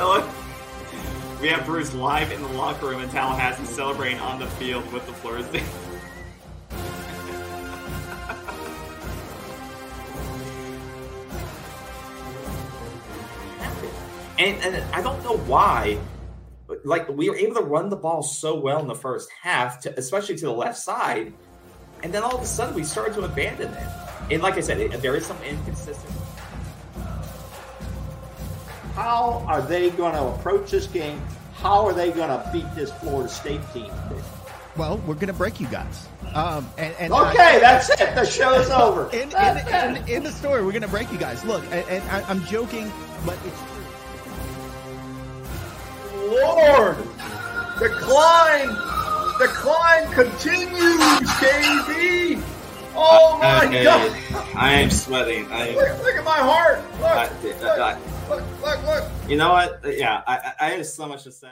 Marcelo. We have Bruce live in the locker room in Tallahassee celebrating on the field with the Flores. And I don't know why, but like we were able to run the ball so well in the first half, especially to the left side, and then all of a sudden we started to abandon it. And like I said, there is some inconsistency. How are they going to approach this game? How are they going to beat this Florida State team? Well, we're going to break you guys. Okay, that's it. The show is over. In the story, we're going to break you guys. Look, I'm joking, but it's true. Lord, the climb continues, KB. Oh, my God. I am sweating. Look at my heart. Look. You know what? Yeah, I have so much to say.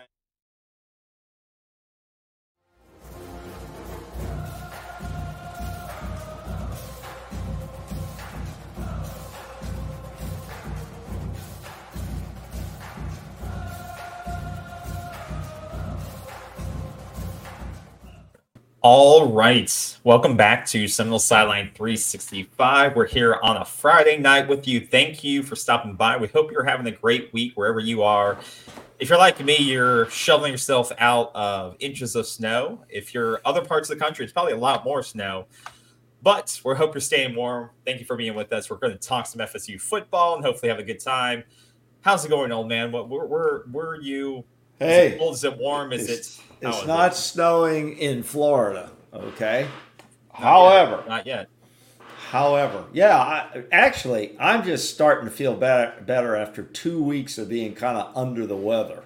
All right. Welcome back to Seminole Sideline 365. We're here on a Friday night with you. Thank you for stopping by. We hope you're having a great week wherever you are. If you're like me, you're shoveling yourself out of inches of snow. If you're other parts of the country, it's probably a lot more snow. But we hope you're staying warm. Thank you for being with us. We're going to talk some FSU football and hopefully have a good time. How's it going, old man? Where are you? Hey. Is it cold? Is it warm? It's not snowing in Florida, okay? However, yeah, I'm just starting to feel better after 2 weeks of being kind of under the weather.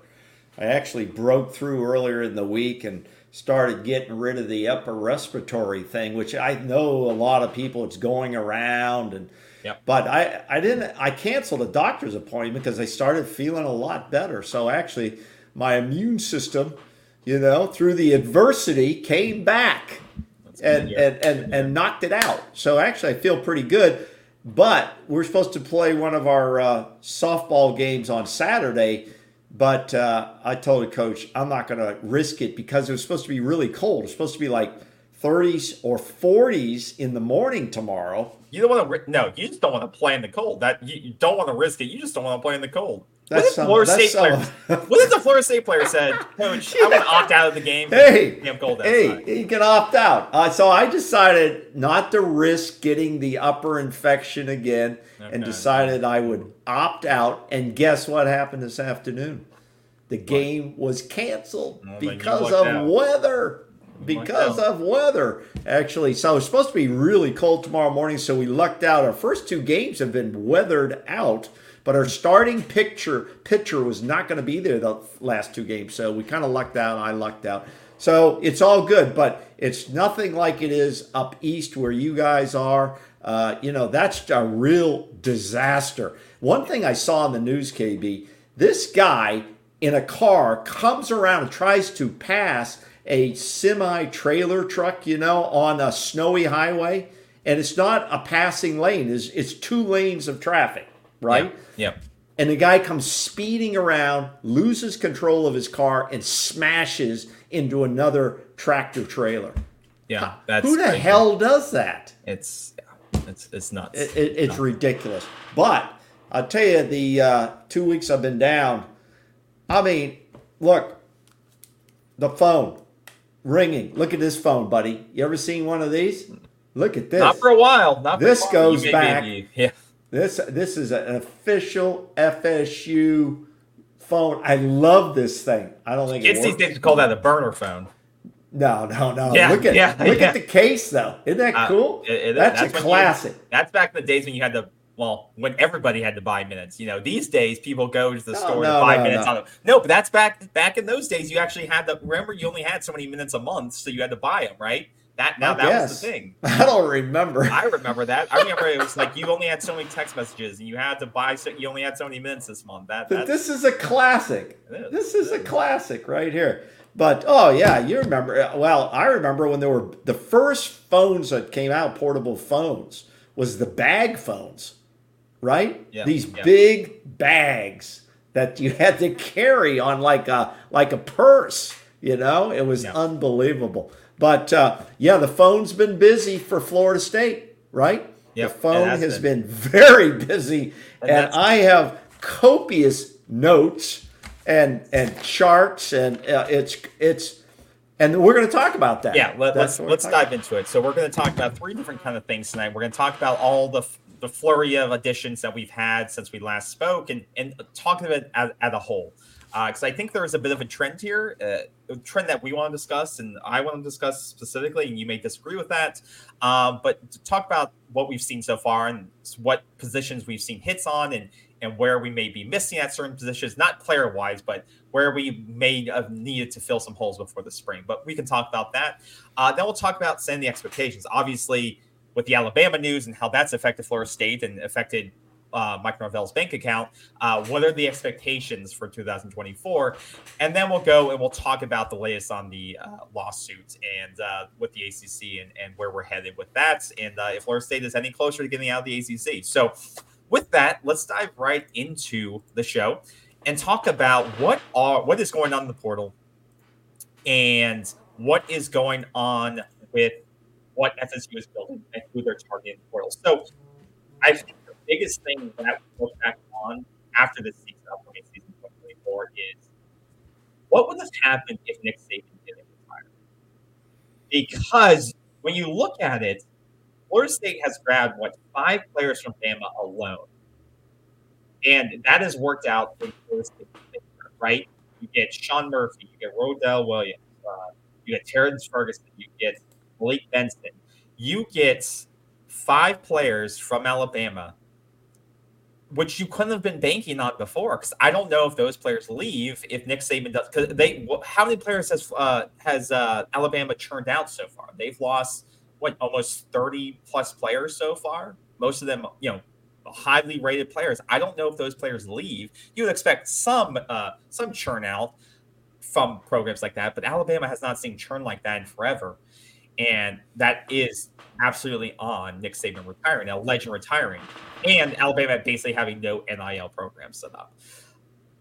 I actually broke through earlier in the week and started getting rid of the upper respiratory thing, which I know a lot of people, it's going around. And yep. But I canceled a doctor's appointment because I started feeling a lot better. So actually, my immune system, you know, through the adversity, came back and knocked it out. So actually, I feel pretty good. But we're supposed to play one of our softball games on Saturday. But I told the coach, I'm not going to risk it because it was supposed to be really cold. It was supposed to be like 30s or 40s in the morning tomorrow. You just don't want to play in the cold. You don't want to risk it. You just don't want to play in the cold. What if the Florida State player said, Coach, I want to opt out of the game? Hey, you can opt out. So I decided not to risk getting the upper infection again and decided I would opt out. And guess what happened this afternoon? The game was canceled because of weather. Actually. So it's supposed to be really cold tomorrow morning, so we lucked out. Our first two games have been weathered out. But our starting pitcher was not going to be there the last two games. So we kind of lucked out. I lucked out. So it's all good. But it's nothing like it is up east where you guys are. That's a real disaster. One thing I saw on the news, KB, this guy in a car comes around and tries to pass a semi-trailer truck, on a snowy highway. And it's not a passing lane. It's two lanes of traffic. Right? Yeah. And the guy comes speeding around, loses control of his car, and smashes into another tractor trailer. Yeah. Who the hell does that? It's nuts. It's ridiculous. But I'll tell you, the 2 weeks I've been down, I mean, look, the phone ringing. Look at this phone, buddy. You ever seen one of these? Look at this. Not for a while. This goes back. Yeah. This is an official FSU phone. I love this thing. I don't think it's these days to call that a burner phone. No. Yeah, look at the case though. Isn't that cool? That's a classic. That's back in the days when you had to. Well, when everybody had to buy minutes, these days people go to the store to buy minutes. But that's back in those days. You actually had to remember you only had so many minutes a month, so you had to buy them, right? That was the thing. I don't remember. I remember that. I remember it was like you only had so many text messages and you had to buy. So you only had so many minutes this month. But this is a classic. This is a classic right here. But you remember. Well, I remember when there were the first phones that came out, portable phones, was the bag phones, right? Yeah. These big bags that you had to carry on like a purse. You know, it was unbelievable. But, yeah, the phone's been busy for Florida State, right? Yep, the phone has been very busy, and I have copious notes and charts, and and we're going to talk about that. Yeah, let's dive into it. So we're going to talk about three different kind of things tonight. We're going to talk about all the flurry of additions that we've had since we last spoke, and talking about it as a whole. Because I think there is a bit of a trend here, a trend that we want to discuss, and I want to discuss specifically, and you may disagree with that. But to talk about what we've seen so far and what positions we've seen hits on, and where we may be missing at certain positions, not player-wise, but where we may have needed to fill some holes before the spring. But we can talk about that. Then we'll talk about setting the expectations. Obviously, with the Alabama news and how that's affected Florida State and affected Mike Norvell's bank account, what are the expectations for 2024? And then we'll go and we'll talk about the latest on the lawsuit and with the ACC and where we're headed with that, and if Florida State is any closer to getting out of the ACC. So with that, let's dive right into the show and talk about what is going on in the portal and what is going on with what FSU is building and who they're targeting in the portal. So I think biggest thing that we look back on after this season, upcoming season 2024, is what would have happened if Nick Saban didn't retire? Because when you look at it, Florida State has grabbed, 5 players from Bama alone. And that has worked out for Florida State, right? You get Sean Murphy, you get Roydell Williams, you get Terrence Ferguson, you get Blake Benson, you get 5 players from Alabama, which you couldn't have been banking on before, because I don't know if those players leave if Nick Saban does. Because how many players has Alabama churned out so far? They've lost almost 30 plus players so far. Most of them, highly rated players. I don't know if those players leave. You would expect some churn out from programs like that, but Alabama has not seen churn like that in forever, and that is absolutely on Nick Saban retiring, a legend retiring, and Alabama basically having no NIL program set up.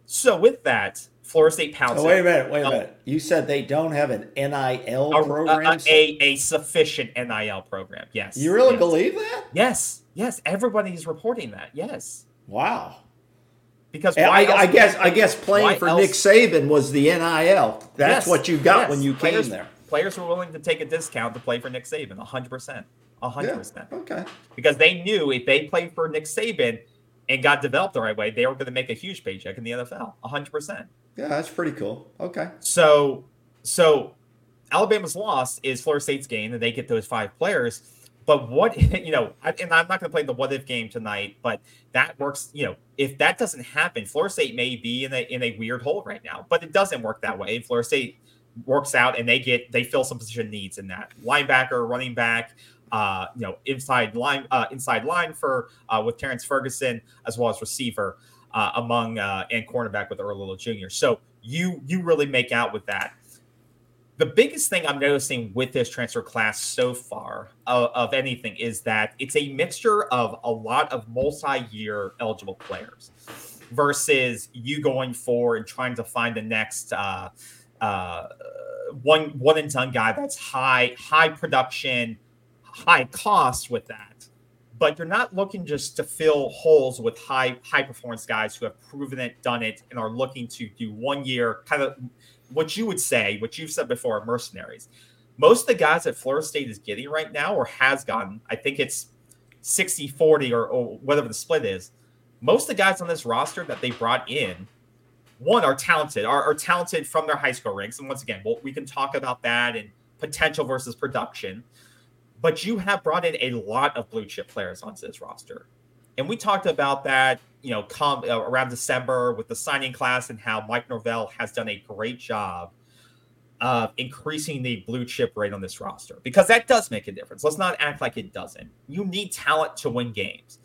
So with that, Florida State pounced. Wait a minute. You said they don't have an NIL program? A sufficient NIL program, yes. You really believe that? Yes. Everybody's reporting that, yes. Wow. Because I guess playing for Nick Saban was the NIL. That's what you got when you came there. Players were willing to take a discount to play for Nick Saban, 100%. 100%. Yeah, okay. Because they knew if they played for Nick Saban and got developed the right way, they were going to make a huge paycheck in the NFL, 100%. Yeah, that's pretty cool. Okay. So Alabama's loss is Florida State's gain, and they get those 5 players. But and I'm not going to play the what if game tonight, but that works. If that doesn't happen, Florida State may be in a weird hole right now, but it doesn't work that way. Florida State works out, and they fill some position needs in that linebacker, running back, inside line for with Terrence Ferguson, as well as receiver and cornerback with Earl Little Jr. So you really make out with that. The biggest thing I'm noticing with this transfer class so far of anything is that it's a mixture of a lot of multi-year eligible players versus you going forward and trying to find the next one and done guy that's high production, high cost with that, but you're not looking just to fill holes with high performance guys who have proven it, done it, and are looking to do 1 year kind of what you've said before, mercenaries. Most of the guys that Florida State is getting right now or has gotten, I think it's 60-40 or whatever the split is. Most of the guys on this roster that they brought in, one, are talented from their high school ranks. And once again, we can talk about that and potential versus production. But you have brought in a lot of blue-chip players onto this roster. And we talked about that, around December with the signing class and how Mike Norvell has done a great job of increasing the blue-chip rate on this roster. Because that does make a difference. Let's not act like it doesn't. You need talent to win games.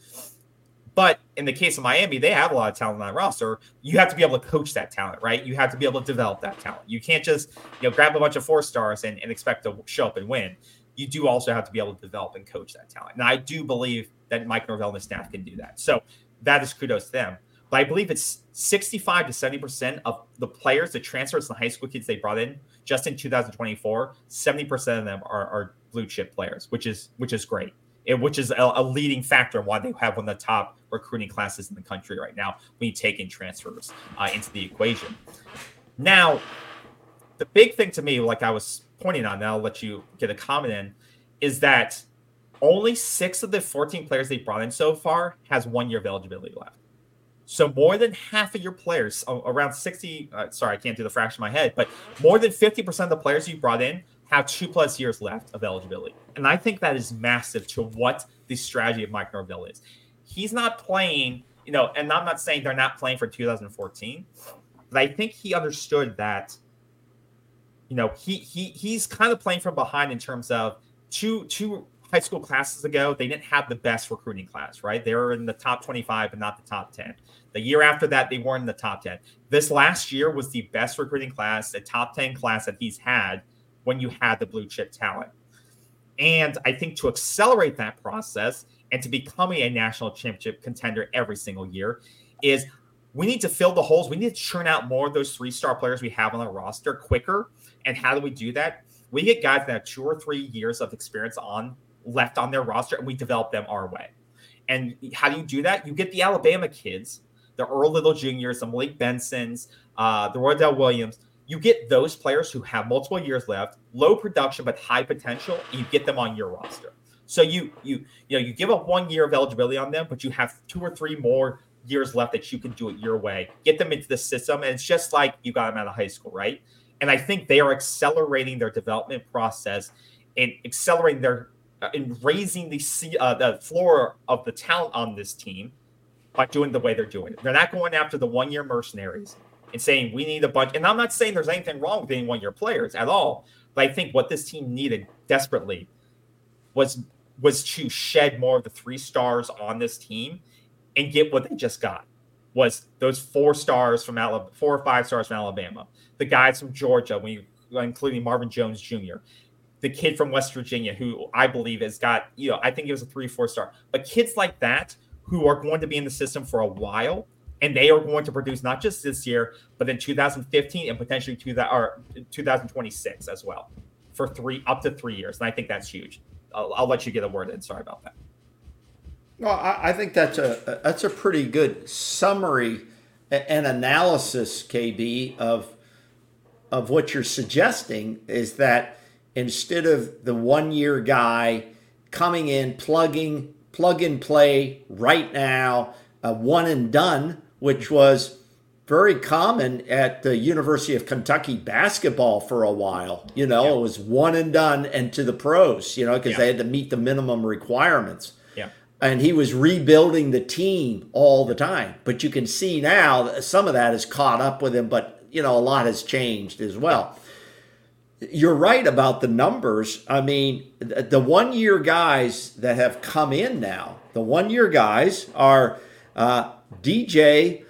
But in the case of Miami, they have a lot of talent on that roster. You have to be able to coach that talent, right? You have to be able to develop that talent. You can't just, grab a bunch of 4 stars and expect to show up and win. You do also have to be able to develop and coach that talent. And I do believe that Mike Norvell and the staff can do that. So that is kudos to them. But I believe it's 65 to 70% of the players, the transfers, and high school kids they brought in just in 2024, 70% of them are blue chip players, which is great. Which is a leading factor in why they have one of the top recruiting classes in the country right now when you take in transfers into the equation. Now, the big thing to me, like I was pointing on, now I'll let you get a comment in, is that only 6 of the 14 players they brought in so far has 1 year of eligibility left. So more than half of your players, around 60, I can't do the fraction in my head, but more than 50% of the players you brought in have 2+ years left of eligibility. And I think that is massive to what the strategy of Mike Norvell is. He's not playing, and I'm not saying they're not playing for 2014, but I think he understood that, he's kind of playing from behind in terms of two high school classes ago, they didn't have the best recruiting class, right? They were in the top 25, but not the top 10. The year after that, they weren't in the top 10. This last year was the best recruiting class, the top 10 class that he's had when you had the blue chip talent. And I think to accelerate that process and to becoming a national championship contender every single year is we need to fill the holes. We need to churn out more of those 3-star players we have on the roster quicker. And how do we do that? We get guys that have 2 or 3 years of experience left on their roster, and we develop them our way. And how do you do that? You get the Alabama kids, the Earl Little Jr.'s, the Malik Bensons, the Roydell Williams. You get those players who have multiple years left, low production but high potential, and you get them on your roster. So you give up 1 year of eligibility on them, but you have 2 or 3 more years left that you can do it your way. Get them into the system, and it's just like you got them out of high school, right? And I think they are accelerating their development process and accelerating their and raising the floor of the talent on this team by doing the way they're doing it. They're not going after the 1 year mercenaries and saying we need a bunch. And I'm not saying there's anything wrong with any 1 year players at all, but I think what this team needed desperately was to shed more of the 3 stars on this team and get what they just got was those 4 stars from Alabama, 4 or 5 stars from Alabama, the guys from Georgia, including Marvin Jones Jr., the kid from West Virginia, who I believe has got, I think it was a 3-4 star, but kids like that who are going to be in the system for a while. And they are going to produce not just this year, but in 2015 and potentially 2026 as well for up to 3 years. And I think that's huge. I'll let you get a word in. Sorry about that. No, I think that's a pretty good summary and analysis, KB, of what you're suggesting is that instead of the 1 year guy coming in, plug and play right now, one and done, which was very common at the University of Kentucky basketball for a while. It was one and done and to the pros, because they had to meet the minimum requirements. Yeah. And he was rebuilding the team all the time. But you can see now that some of that has caught up with him, but, a lot has changed as well. You're right about the numbers. I mean, the 1 year guys that have come in now, the 1 year guys are DJ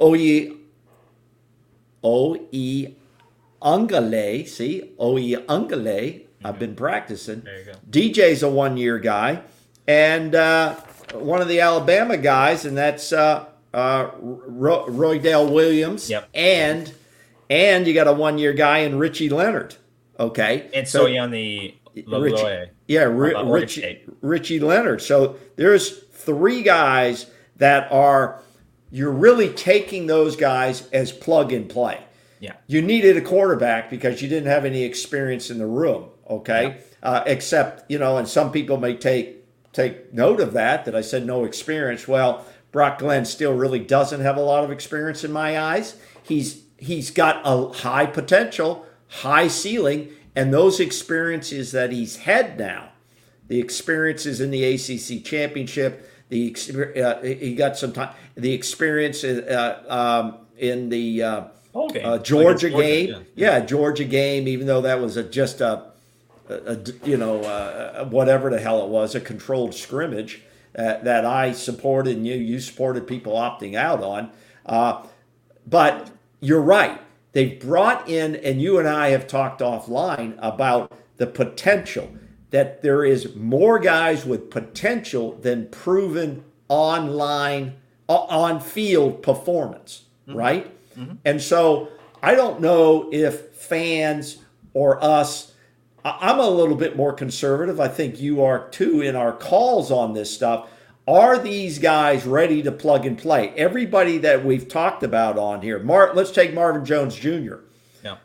Uiagalelei. See, Uiagalelei. I've been practicing. There you go. DJ's a 1 year guy, and one of the Alabama guys, and that's Roydell Williams. Yep. And you got a 1 year guy in Richie Leonard. Okay. And so on the Richie, yeah, Richie Leonard. So there's 3 guys that are, you're really taking those guys as plug and play. Yeah. You needed a quarterback because you didn't have any experience in the room, okay? Yeah. Except, and some people may take note of that I said no experience. Well, Brock Glenn still really doesn't have a lot of experience in my eyes. He's got a high potential, high ceiling, and those experiences that he's had now, the experiences in the ACC Championship, he got some time. The experience in the game. Georgia game, Georgia game. Even though that was whatever the hell it was, a controlled scrimmage that I supported and you supported people opting out on. But you're right. They've brought in, and you and I have talked offline about the potential. That there is more guys with potential than proven online on-field performance, mm-hmm. right? Mm-hmm. And so I don't know if fans or us, I'm a little bit more conservative. I think you are too in our calls on this stuff. Are these guys ready to plug and play? Everybody that we've talked about on here, let's take Marvin Jones Jr. Yeah.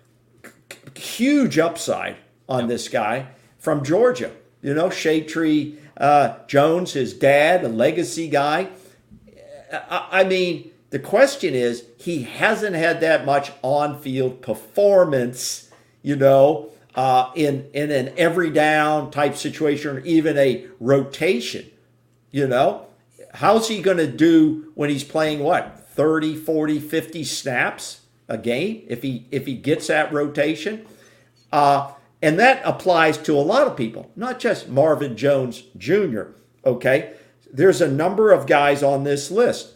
Huge upside on this guy from Georgia. You know, Shade Tree Jones, his dad, a legacy guy. I mean, the question is, he hasn't had that much on-field performance, you know, in an every-down type situation or even a rotation. You know, how's he going to do when he's playing, what, 30, 40, 50 snaps a game if he gets that rotation? And that applies to a lot of people, not just Marvin Jones Jr., okay? There's a number of guys on this list.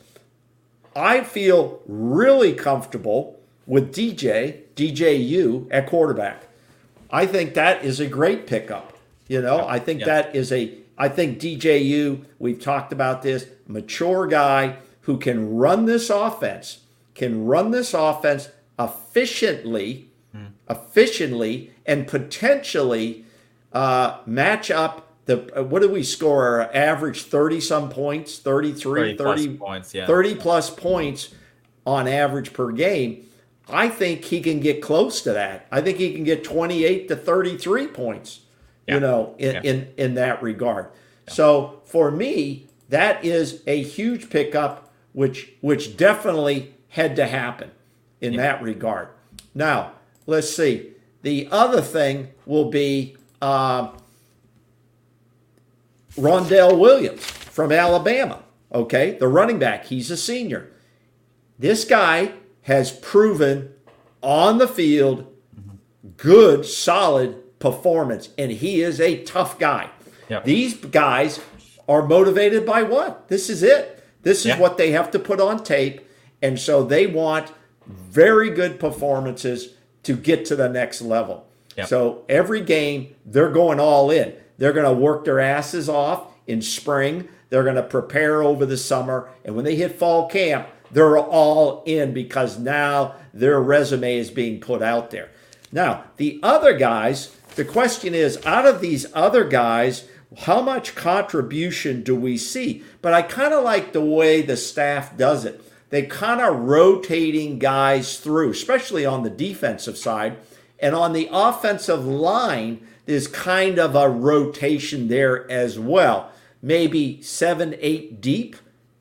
I feel really comfortable with DJU at quarterback. I think that is a great pickup. You know, I think that is I think DJU, we've talked about this, mature guy who can run this offense efficiently and potentially match up the, what did we score? Our average 30-some points, 33, 30-plus points on average per game. I think he can get close to that. I think he can get 28 to 33 points. You know, in that regard. Yeah. So for me, that is a huge pickup, which definitely had to happen in that regard. Now, let's see. The other thing will be Roydell Williams from Alabama, okay? The running back, he's a senior. This guy has proven on the field good, solid performance, and he is a tough guy. Yep. These guys are motivated by what? This is it. This is what they have to put on tape, and so they want very good performances to get to the next level. Yep. So every game, they're going all in. They're going to work their asses off in spring. They're going to prepare over the summer, and when they hit fall camp, they're all in because now their resume is being put out there. Now, the other guys, the question is, out of these other guys, how much contribution do we see? But I kind of like the way the staff does it. They kind of rotating guys through, especially on the defensive side. And on the offensive line, there's kind of a rotation there as well. Maybe 7, 8 deep,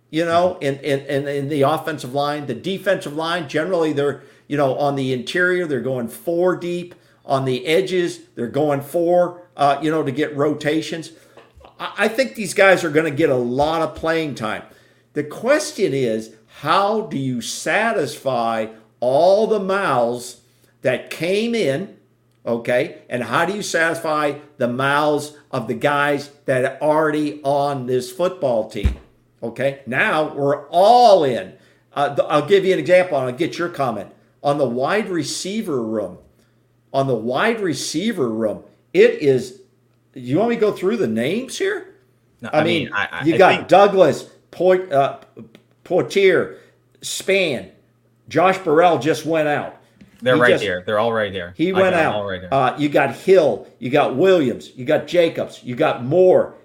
you know, in the offensive line. The defensive line, generally they're, you know, on the interior, they're going 4 deep. On the edges, they're going 4, you know, to get rotations. I think these guys are going to get a lot of playing time. The question is, how do you satisfy all the mouths that came in, okay? And how do you satisfy the mouths of the guys that are already on this football team, okay? Now we're all in. I'll give you an example, and I'll get your comment. On the wide receiver room, it is. You want me to go through the names here? No, I mean, you got Douglas, Poitier, Spann, Josh Burrell just went out. They're all right here. He went out. Right here. You got Hill. You got Williams. You got Jacobs. You got Moore,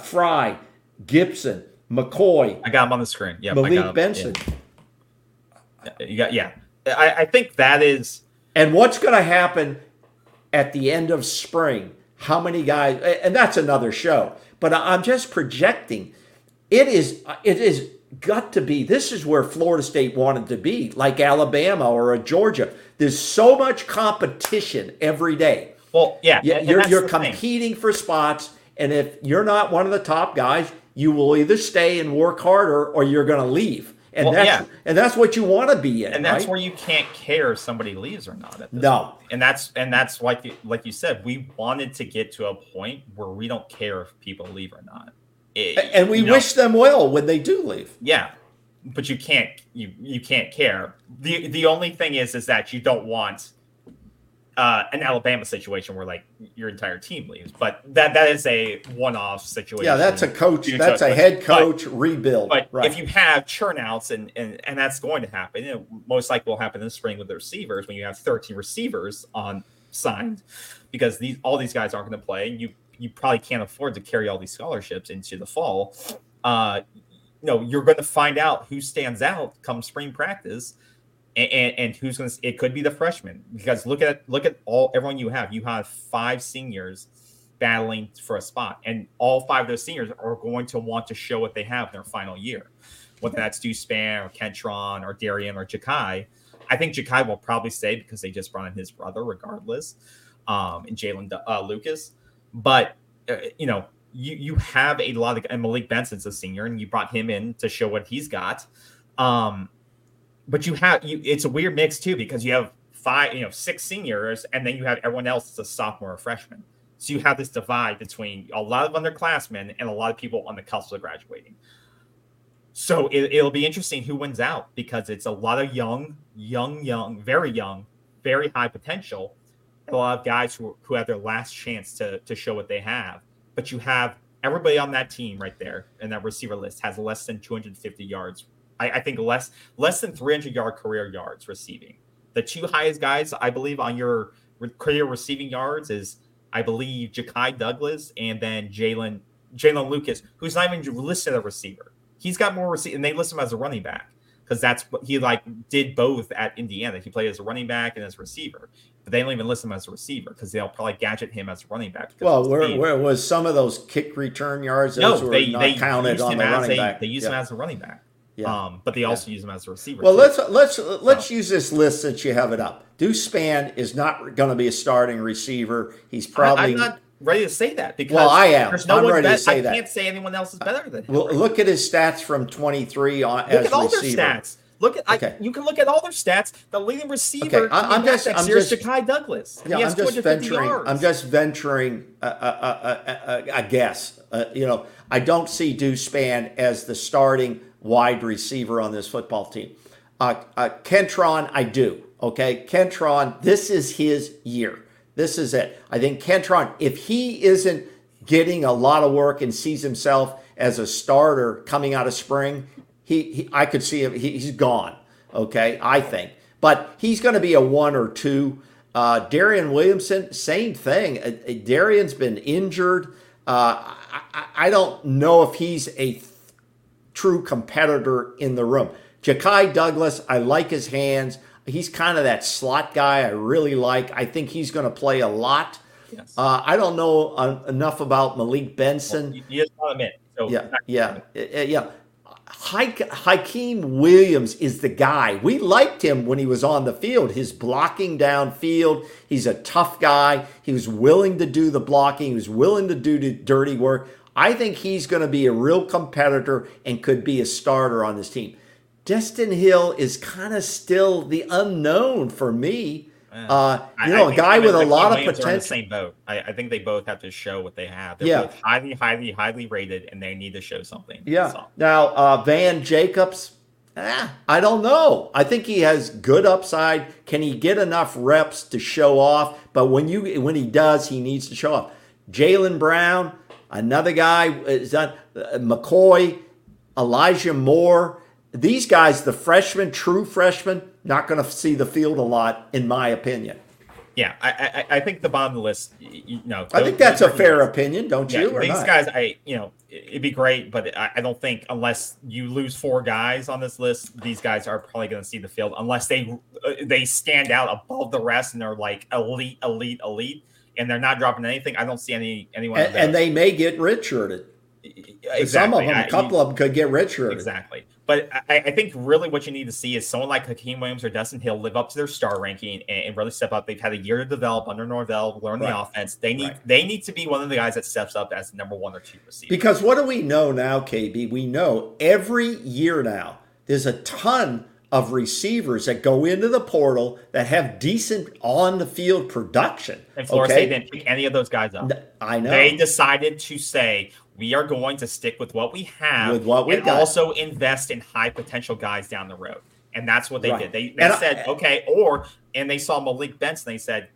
Fry, Gibson, McCoy. I got him on the screen. Yeah, Malik Benson. Yeah. You got I think that is. And what's going to happen at the end of spring? How many guys? And that's another show. But I'm just projecting. It is got to be. This is where Florida State wanted to be, like Alabama or a Georgia. There's so much competition every day. Well, yeah, you're competing for spots, and if you're not one of the top guys, you will either stay and work harder, or you're going to leave. And that's what you want to be in, and that's right? Where you can't care if somebody leaves or not. At this point. And that's like you said, we wanted to get to a point where we don't care if people leave or not, and we wish them well when they do leave. Yeah, but you can't care. The only thing is that you don't want an Alabama situation where like your entire team leaves, but that is a one-off situation. Yeah, that's a coach. That's a head coach rebuild. But right. If you have churnouts and that's going to happen, it most likely will happen this spring with the receivers when you have 13 receivers on signed because all these guys aren't going to play, and you probably can't afford to carry all these scholarships into the fall. You're going to find out who stands out come spring practice. And who's going to? It could be the freshman because look at everyone you have. You have 5 seniors battling for a spot, and all 5 of those seniors are going to want to show what they have in their final year, whether that's Duspan or Kentron or Darion or Ja'Khi. I think Ja'Khi will probably stay because they just brought in his brother, regardless, and Jalen Lucas. But you have a lot of, and Malik Benson's a senior, and you brought him in to show what he's got. But it's a weird mix too, because you have 6 seniors, and then you have everyone else that's a sophomore or freshman. So you have this divide between a lot of underclassmen and a lot of people on the cusp of graduating. So it'll be interesting who wins out, because it's a lot of young, very high potential, and a lot of guys who have their last chance to show what they have. But you have everybody on that team right there, and that receiver list has less than 250 yards. I think less than 300 career yards receiving. The 2 highest guys, I believe, on your career receiving yards is, I believe, Ja'Khi Douglas and then Jalen Lucas, who's not even listed as a receiver. He's got more receive, and they list him as a running back because that's what he did both at Indiana. He played as a running back and as a receiver, but they don't even list him as a receiver because they'll probably gadget him as a running back. Well, where was some of those kick return yards? Those were not counted on the running back. They used him as a running back. Yeah. But they also use him as a receiver. Well, let's use this list since you have it up. Duspan is not going to be a starting receiver. He's probably I'm not ready to say that because I am. There's no I'm one ready to say I that. Can't say anyone else is better than him. Well, look at his stats from 23 on look as at all receiver. Their stats. Look at okay. You can look at all their stats. The leading receiver is Ja'Khi Douglas. Yeah, I'm just venturing a guess. I don't see Duspan as the starting wide receiver on this football team. Kentron, I do. Okay, Kentron, this is his year. This is it. I think Kentron, if he isn't getting a lot of work and sees himself as a starter coming out of spring, I could see him. He's gone. Okay, I think. But he's going to be a 1 or 2. Darion Williamson, same thing. Darian's been injured. I don't know if he's a true competitor in the room. Ja'Khi Douglas, I like his hands. He's kind of that slot guy I really like. I think he's going to play a lot. Yes. I don't know enough about Malik Benson. Well, you just brought him in. So yeah. Hykeem Williams is the guy. We liked him when he was on the field. His blocking downfield. He's a tough guy. He was willing to do the blocking. He was willing to do the dirty work. I think he's going to be a real competitor and could be a starter on this team. Destin Hill is kind of still the unknown for me. A guy with a lot of potential. Are in the same boat. I think they both have to show what they have. They're both highly, highly, highly rated, and they need to show something. Yeah. So. Now, Van Jacobs, I don't know. I think he has good upside. Can he get enough reps to show off? But when he does, he needs to show off. Jaylen Brown, another guy, is that McCoy, Elijah Moore. These guys, the freshmen, true freshmen, not going to see the field a lot, in my opinion. Yeah, I think the bottom of the list, I think that's a fair opinion, don't you? Or these not? Guys, it'd be great, but I don't think unless you lose 4 guys on this list, these guys are probably going to see the field unless they stand out above the rest and they're like elite. And they're not dropping anything. I don't see anyone. And they may get redshirted. Exactly. Some of them, a couple of them could get redshirted. Exactly. But I think really what you need to see is someone like Hykeem Williams or Destin Hill live up to their star ranking and really step up. They've had a year to develop under Norvell, learn the offense. They need to be one of the guys that steps up as the number 1 or 2 receiver. Because what do we know now, KB? We know every year now there's a ton of receivers that go into the portal that have decent on-the-field production. And Florida State didn't pick any of those guys up. I know. They decided to say, we are going to stick with what we have and also invest in high-potential guys down the road. And that's what they did. They said, they saw Malik Benson. They said,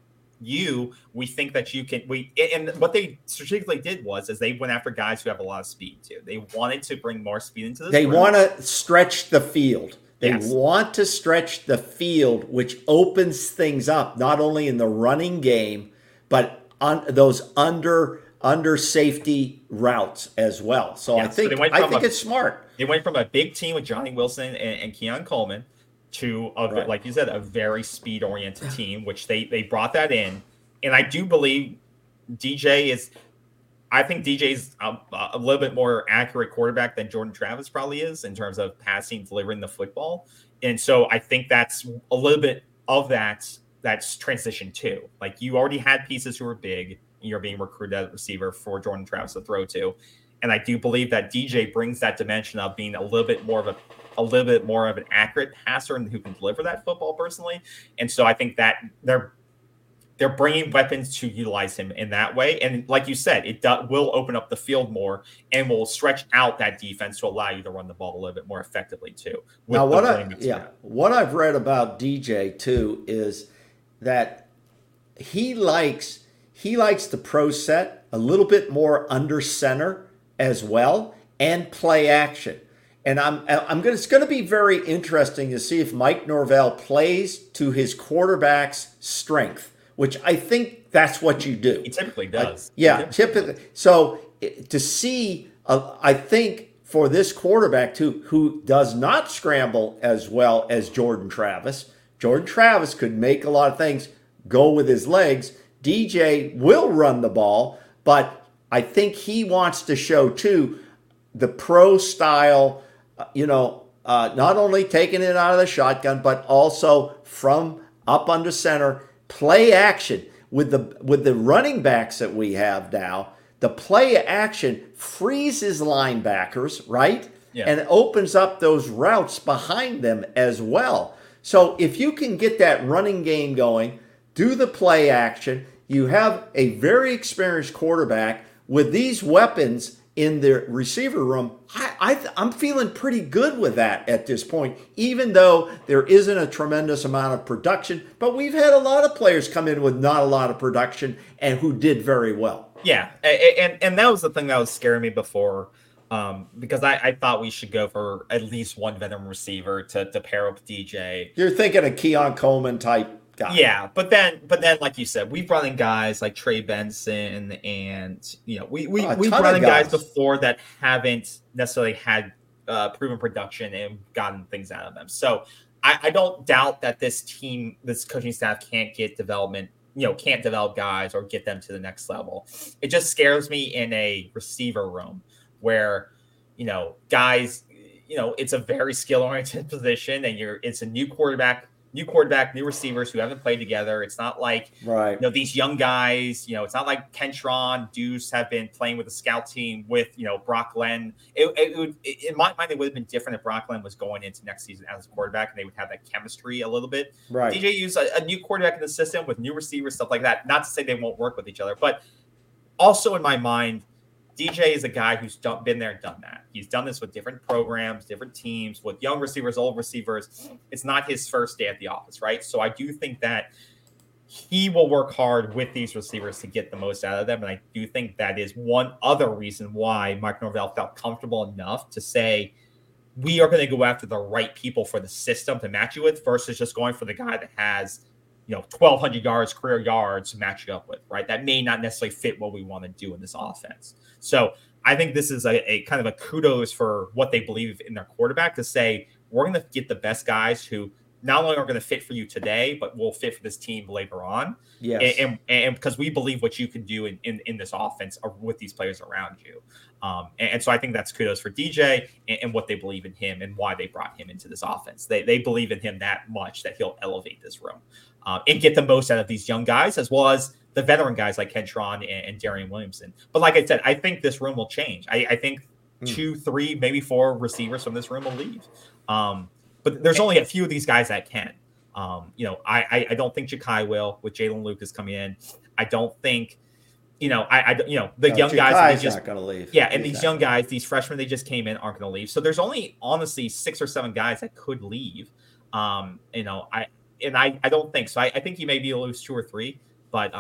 you, we think that you can, we, and what they strategically did was, is they went after guys who have a lot of speed too. They wanted to bring more speed into this. They want to stretch the field. They want to stretch the field, which opens things up, not only in the running game, but on those under safety routes as well. So yes, I think it's smart. It went from a big team with Johnny Wilson and Keon Coleman to, like you said, a very speed-oriented team, which they brought that in. And I do believe DJ's a little bit more accurate quarterback than Jordan Travis probably is in terms of passing, delivering the football. And so I think that's a little bit of that's transition too. Like, you already had pieces who were big, and you're being recruited as a receiver for Jordan Travis to throw to. And I do believe that DJ brings that dimension of being a little bit more of an accurate passer and who can deliver that football personally. And so I think that they're bringing weapons to utilize him in that way. And like you said, will open up the field more and will stretch out that defense to allow you to run the ball a little bit more effectively too. Now, what I've read about DJ too is that he likes the pro set a little bit more under center as well and play action. And it's going to be very interesting to see if Mike Norvell plays to his quarterback's strength, which I think that's what you do. He typically does. Typically. So to see, I think for this quarterback too, who does not scramble as well as Jordan Travis could make a lot of things go with his legs. DJ will run the ball, but I think he wants to show too the pro style. Not only taking it out of the shotgun, but also from up under center, play action with the running backs that we have now. The play action freezes linebackers, right? Yeah. And it opens up those routes behind them as well. So if you can get that running game going, do the play action, you have a very experienced quarterback with these weapons in the receiver room. I'm feeling pretty good with that at this point, even though there isn't a tremendous amount of production. But we've had a lot of players come in with not a lot of production and who did very well. Yeah, and that was the thing that was scaring me before, because I thought we should go for at least one veteran receiver to pair up with DJ. You're thinking a Keon Coleman type guy. Yeah, but then, like you said, we've brought in guys like Trey Benson, and we've brought in guys before that haven't necessarily had proven production and gotten things out of them. So I don't doubt that this coaching staff can't get development, can't develop guys or get them to the next level. It just scares me in a receiver room where, guys, it's a very skill-oriented position, and it's a new quarterback. New quarterback, new receivers who haven't played together. It's not like these young guys, it's not like Kentron, Deuce have been playing with the scout team with, Brock Glenn. In my mind, it would have been different if Brock Glenn was going into next season as a quarterback and they would have that chemistry a little bit. Right. DJ used a new quarterback in the system with new receivers, stuff like that. Not to say they won't work with each other, but also in my mind, DJ is a guy who's been there and done that. He's done this with different programs, different teams, with young receivers, old receivers. It's not his first day at the office, right? So I do think that he will work hard with these receivers to get the most out of them. And I do think that is one other reason why Mike Norvell felt comfortable enough to say, we are going to go after the right people for the system to match you with versus just going for the guy that has 1,200 yards, career yards to match it up with, right? That may not necessarily fit what we want to do in this offense. So I think this is a kind of a kudos for what they believe in their quarterback to say, we're going to get the best guys who not only are going to fit for you today, but will fit for this team later on. Yes. And because we believe what you can do in this offense or with these players around you. And so I think that's kudos for DJ and what they believe in him and why they brought him into this offense. They believe in him that much that he'll elevate this room and get the most out of these young guys as well as the veteran guys like Kentron and Darion Williamson. But like I said, I think this room will change. I think 2, 3, maybe 4 receivers from this room will leave. But there's only a few of these guys that can. I don't think Ja'Khi will with Jalen Lucas coming in. I don't think, young Ja'Khi's guys are not going to leave. Yeah, and these young guys, these freshmen they just came in aren't going to leave. So there's only honestly 6 or 7 guys that could leave. I don't think so. I think he may be lose 2 or 3. But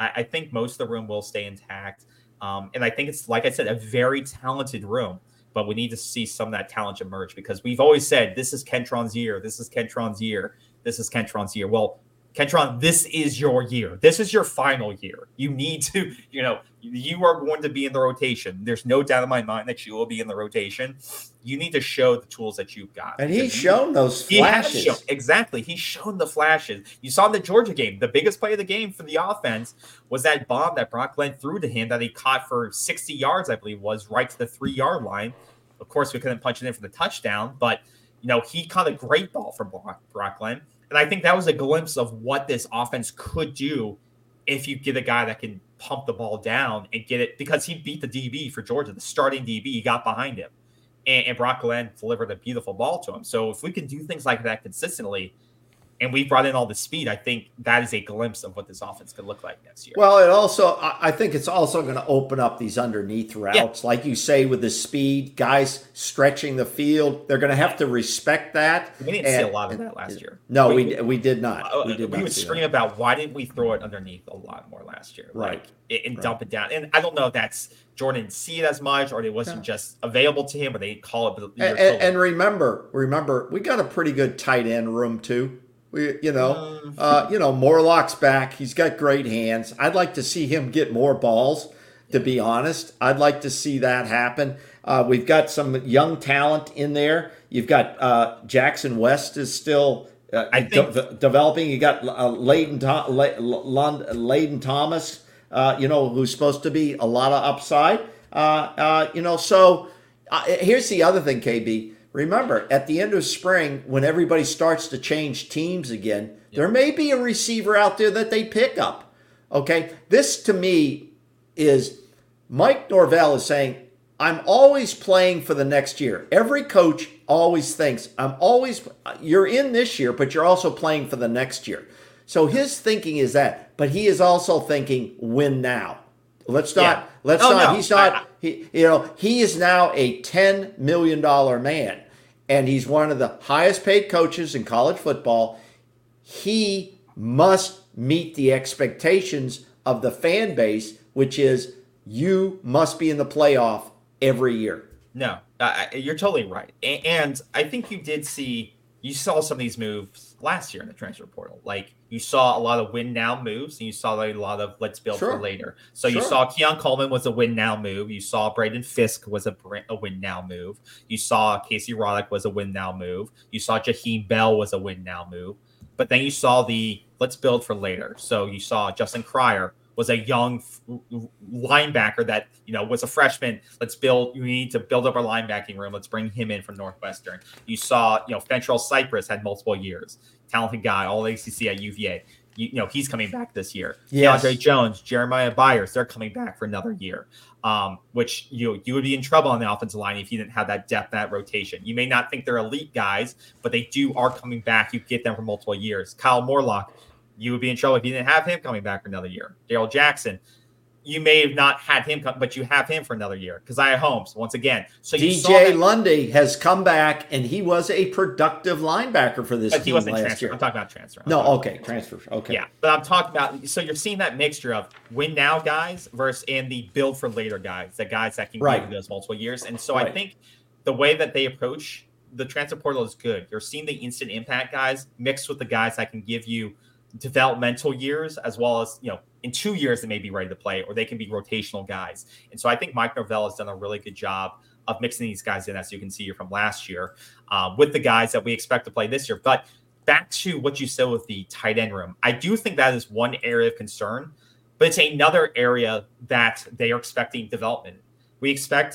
I think most of the room will stay intact. And I think it's, like I said, a very talented room. But we need to see some of that talent emerge because we've always said, this is Kentron's year. This is Kentron's year. This is Kentron's year. Well, Kentron, this is your year. This is your final year. You need to, you know, you are going to be in the rotation. There's no doubt in my mind that you will be in the rotation. You need to show the tools that you've got. And he's shown those flashes. Exactly. He's shown the flashes. You saw in the Georgia game, the biggest play of the game for the offense was that bomb that Brock Glenn threw to him that he caught for 60 yards, I believe, was right to the 3-yard line. Of course, we couldn't punch it in for the touchdown, but, you know, he caught a great ball from Brock Glenn. And I think that was a glimpse of what this offense could do if you get a guy that can pump the ball down and get it, because he beat the DB for Georgia, the starting DB. He got behind him, and Brock Glenn delivered a beautiful ball to him. So if we can do things like that consistently, and we brought in all the speed, I think that is a glimpse of what this offense could look like next year. Well, it also, I think it's also going to open up these underneath routes. Yeah. Like you say, with the speed, guys stretching the field, they're going to have to respect that. We didn't see a lot of that last year. No, we did not. We would scream about why didn't we throw it underneath a lot more last year, right? Like, and dump it down. And I don't know if that's Jordan didn't see it as much, or it wasn't just available to him, or they didn't call it. And remember, we got a pretty good tight end room too. Morlock's back. He's got great hands. I'd like to see him get more balls, to be honest. I'd like to see that happen. We've got some young talent in there. You've got Jackson West is still developing. You got Layden Thomas, who's supposed to be a lot of upside. So here's the other thing, KB. Remember, at the end of spring, when everybody starts to change teams again, there may be a receiver out there that they pick up, okay? This, to me, is Mike Norvell is saying, I'm always playing for the next year. Every coach always thinks, you're in this year, but you're also playing for the next year. So his thinking is that, but he is also thinking, win now. He is now a $10 million man. And he's one of the highest paid coaches in college football. He must meet the expectations of the fan base, which is you must be in the playoff every year. No, you're totally right. And I think you saw some of these moves last year in the transfer portal. Like you saw a lot of win now moves and you saw a lot of let's build for later. So you saw Keon Coleman was a win now move. You saw Braden Fiske was a win now move. You saw Casey Roddick was a win now move. You saw Jaheim Bell was a win now move. But then you saw the let's build for later. So you saw Justin Cryer was a young linebacker that, was a freshman. We need to build up our linebacking room. Let's bring him in from Northwestern. You saw, Fentrell Cypress had multiple years. Talented guy, all ACC at UVA. He's coming back this year. Yes. DeAndre Jones, Jeremiah Byers, they're coming back for another year, which you would be in trouble on the offensive line if you didn't have that depth, that rotation. You may not think they're elite guys, but are coming back. You get them for multiple years. Kyle Morlock, you would be in trouble if you didn't have him coming back for another year. Darrell Jackson, you may have not had him come, but you have him for another year. Kaziah Holmes, once again. So DJ Lundy has come back, and he was a productive linebacker for this team last year. I'm talking about transfer. Transfer. Okay. Yeah, but I'm talking about – so you're seeing that mixture of win now guys versus and the build for later guys, the guys that can give those multiple years. And so I think the way that they approach the transfer portal is good. You're seeing the instant impact guys mixed with the guys that can give you – developmental years, as well as in 2 years they may be ready to play, or they can be rotational guys. And so I think Mike Norvell has done a really good job of mixing these guys in, as you can see from last year, with the guys that we expect to play this year. But back to what you said with the tight end room, I do think that is one area of concern, but it's another area that they are expecting development. We are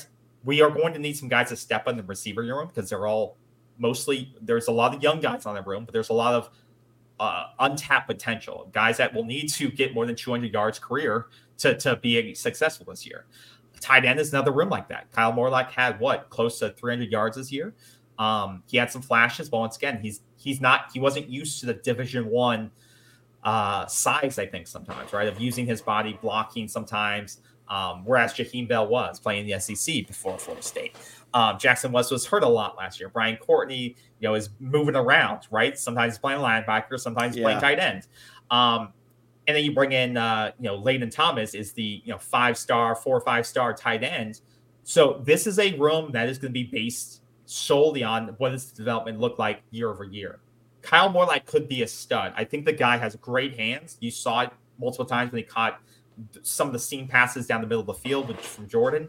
going to need some guys to step on the receiver room, because they're all mostly, there's a lot of young guys on the room, but there's a lot of untapped potential guys that will need to get more than 200 yards career to be successful this year. Tight end is another room like that. Kyle Morlock had close to 300 yards this year. He had some flashes, but once again, he wasn't used to the Division I size, I think, sometimes, right? Of using his body, blocking sometimes. Whereas Jaheim Bell was playing in the SEC before Florida State. Jackson West was hurt a lot last year. Brian Courtney, is moving around, right? Sometimes playing linebacker, sometimes playing tight end. And then you bring in, Layden Thomas is the, four or five star tight end. So this is a room that is going to be based solely on what does the development look like year over year. Kyle Morlock could be a stud. I think the guy has great hands. You saw it multiple times when he caught some of the seam passes down the middle of the field from Jordan.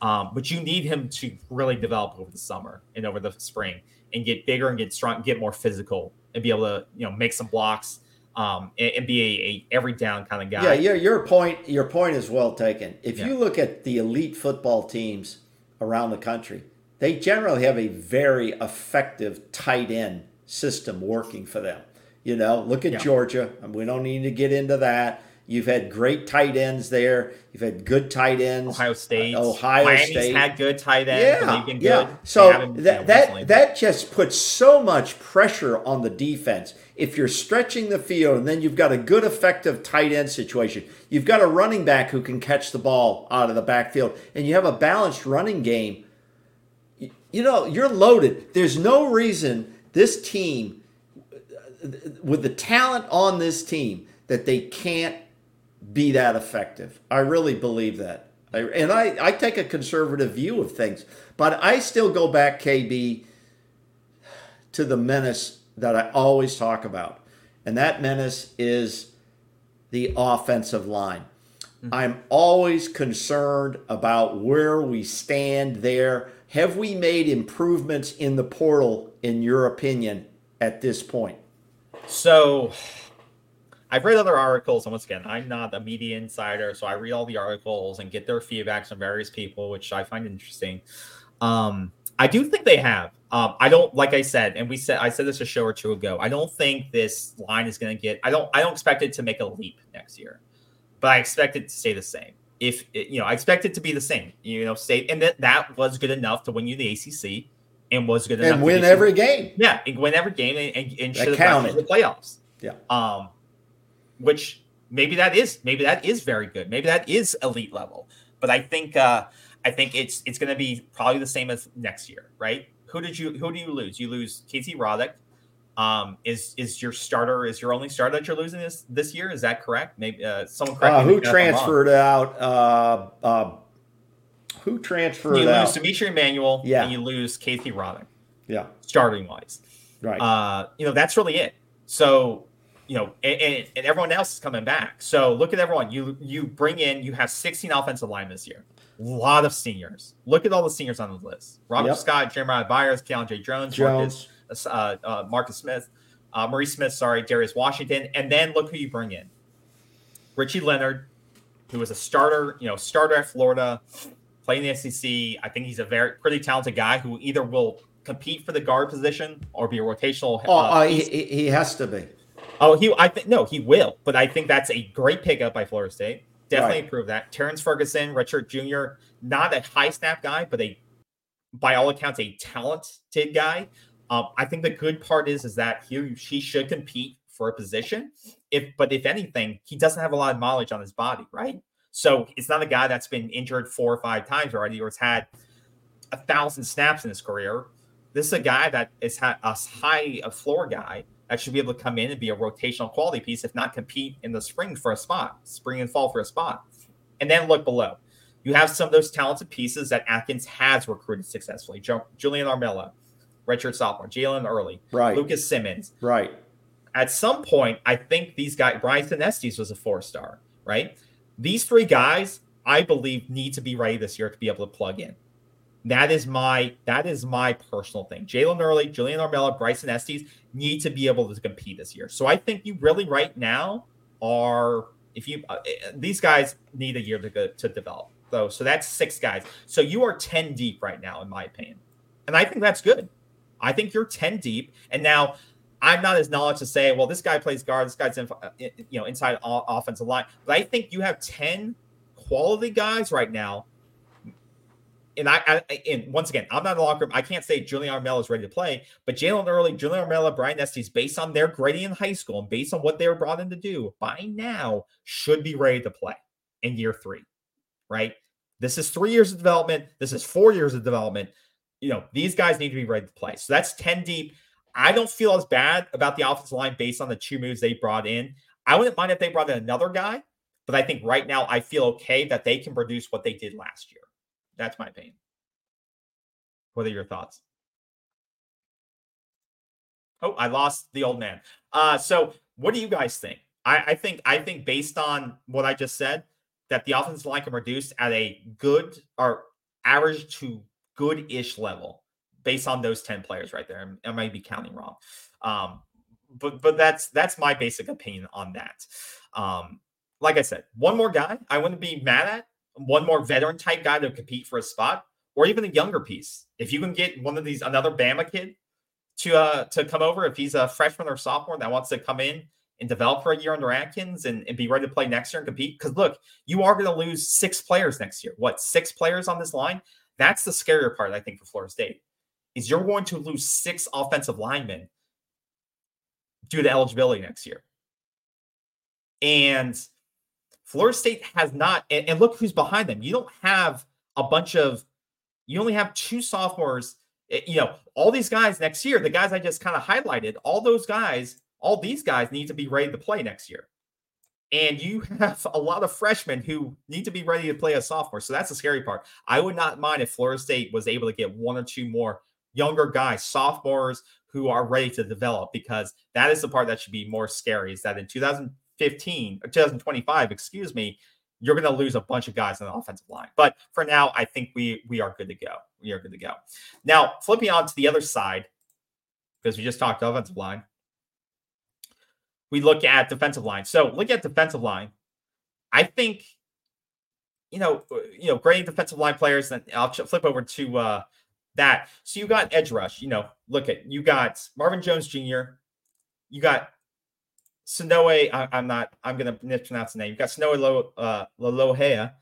But you need him to really develop over the summer and over the spring and get bigger and get strong, get more physical and be able to, make some blocks. And be a every down kind of guy. Yeah, your point is well taken. If you look at the elite football teams around the country, they generally have a very effective tight end system working for them. Look at Georgia. We don't need to get into that. You've had great tight ends there. You've had good tight ends. Ohio State. Miami's had good tight ends. Yeah, they've been good. So that just puts so much pressure on the defense. If you're stretching the field and then you've got a good, effective tight end situation, you've got a running back who can catch the ball out of the backfield, and you have a balanced running game, you're loaded. There's no reason this team, with the talent on this team, that they can't be that effective. I really believe that. I take a conservative view of things, but I still go back, KB, to the menace that I always talk about. And that menace is the offensive line. Mm-hmm. I'm always concerned about where we stand there. Have we made improvements in the portal, in your opinion, at this point? So I've read other articles, and once again, I'm not a media insider, so I read all the articles and get their feedbacks from various people, which I find interesting. I do think they have. I don't, like I said, and I said this a show or two ago. I don't think this line is going to get. I don't expect it to make a leap next year, but I expect it to stay the same. I expect it to be the same. Stay, and that was good enough to win you the ACC, and was good enough and win every game. Yeah, and win every game, and should have gotten to the playoffs. Yeah. Which maybe that is very good. Maybe that is elite level. But I think it's going to be probably the same as next year, right? Who do you lose? You lose Casey Roddick. Is your starter? Is your only starter that you're losing this year? Is that correct? Maybe someone correct me. Who transferred out? You lose Demetri Manuel. Yeah. And you lose Casey Roddick. Yeah. Starting wise, right? That's really it. So. And everyone else is coming back. So look at everyone. You have 16 offensive linemen this year. A lot of seniors. Look at all the seniors on the list. Robert Scott, Jeremiah Byers, Keon J. Jones. Maurice Smith, Darius Washington. And then look who you bring in. Richie Leonard, who was a starter at Florida, playing the SEC. I think he's a pretty talented guy who either will compete for the guard position or be a rotational. He has to be. He will, but I think that's a great pickup by Florida State. Definitely improve that. Terrence Ferguson, redshirt junior, not a high snap guy, but by all accounts, a talented guy. I think the good part is that he should compete for a position. But if anything, he doesn't have a lot of mileage on his body, right? So it's not a guy that's been injured 4 or 5 times already, or has had 1,000 snaps in his career. This is a guy that is a high floor guy. That should be able to come in and be a rotational quality piece, if not compete in the spring and fall for a spot. And then look below. You have some of those talented pieces that Atkins has recruited successfully. Julian Armella, redshirt sophomore, Jalen Early, Lucas Simmons. Right. At some point, I think these guys, Brian Sinestes was a 4-star, right? These 3 guys, I believe, need to be ready this year to be able to plug in. That is my personal thing. Jalen Early, Julian Armella, Bryson Estes need to be able to compete this year. So I think you really right now are these guys need a year to develop. So that's 6 guys. So you are 10 deep right now, in my opinion, and I think that's good. I think you're 10 deep, and now I'm not as knowledgeable to say, well, this guy plays guard, this guy's inside offensive line, but I think you have 10 quality guys right now. And I once again, I'm not in the locker room. I can't say Julian Armella is ready to play, but Jalen Early, Julian Armella, Brian Estes, based on their grading in high school and based on what they were brought in to do, by now should be ready to play in year 3, right? This is 3 years of development. This is 4 years of development. These guys need to be ready to play. So that's 10 deep. I don't feel as bad about the offensive line based on the 2 moves they brought in. I wouldn't mind if they brought in another guy, but I think right now I feel okay that they can produce what they did last year. That's my opinion. What are your thoughts? Oh, I lost the old man. So what do you guys think? I think based on what I just said, that the offensive line can produce at a good or average to good-ish level based on those 10 players right there. I might be counting wrong. But that's my basic opinion on that. Like I said, one more guy I wouldn't be mad at, one more veteran type guy to compete for a spot, or even a younger piece. If you can get one of these, another Bama kid to come over, if he's a freshman or sophomore that wants to come in and develop for a year under Atkins and be ready to play next year and compete. Because look, you are going to lose 6 players next year. What, 6 players on this line? That's the scarier part, I think, for Florida State, is you're going to lose 6 offensive linemen due to eligibility next year. And Florida State has not, and look who's behind them. You don't have a bunch of, you only have 2 sophomores. You know, all these guys next year, the guys I just kind of highlighted, all those guys, all these guys need to be ready to play next year. And you have a lot of freshmen who need to be ready to play as sophomores. So that's the scary part. I would not mind if Florida State was able to get 1 or 2 more younger guys, sophomores, who are ready to develop, because that is the part that should be more scary, is that in 2025, you're going to lose a bunch of guys on the offensive line. But for now, I think we are good to go. We are good to go. Now, flipping on to the other side, because we just talked offensive line, we look at defensive line. So look at defensive line. I think, grading defensive line players, and I'll flip over to that. So you got edge rush. You got Marvin Jones Jr. You got Sanoa. I'm going to mispronounce the name. You got Sanoa Lalohea.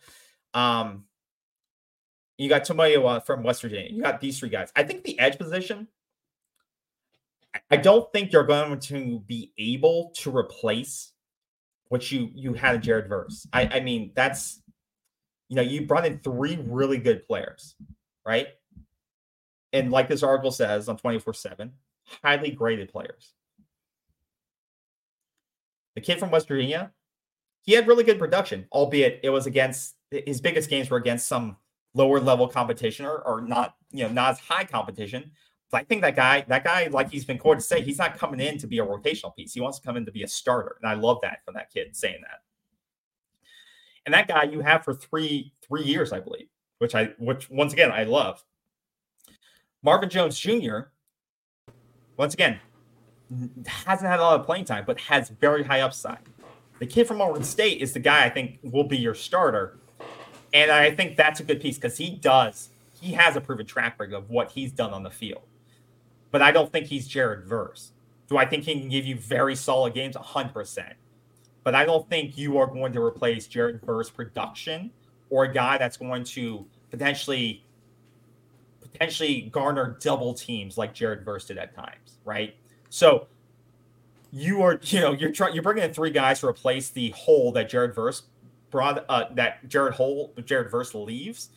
You got Tomoya from West Virginia. You got these 3 guys. I think the edge position, I don't think you're going to be able to replace what you had in Jared Verse. I mean, that's, you brought in 3 really good players, right? And like this article says on 24/7, highly graded players. The kid from West Virginia, he had really good production, albeit it was against, his biggest games were against some lower level competition or not, not as high competition. But I think that guy, like he's been quoted to say, he's not coming in to be a rotational piece. He wants to come in to be a starter. And I love that from that kid saying that. And that guy you have for three years, I believe, which once again, I love. Marvin Jones Jr., once again, hasn't had a lot of playing time, but has very high upside. The kid from Oregon State is the guy I think will be your starter. And I think that's a good piece because he has a proven track record of what he's done on the field. But I don't think he's Jared Verse. Do I think he can give you very solid games? 100%. But I don't think you are going to replace Jared Verse production or a guy that's going to potentially garner double teams like Jared Verse did at times, right? So you're bringing in 3 guys to replace the hole that Jared Verse brought, Jared Verse leaves.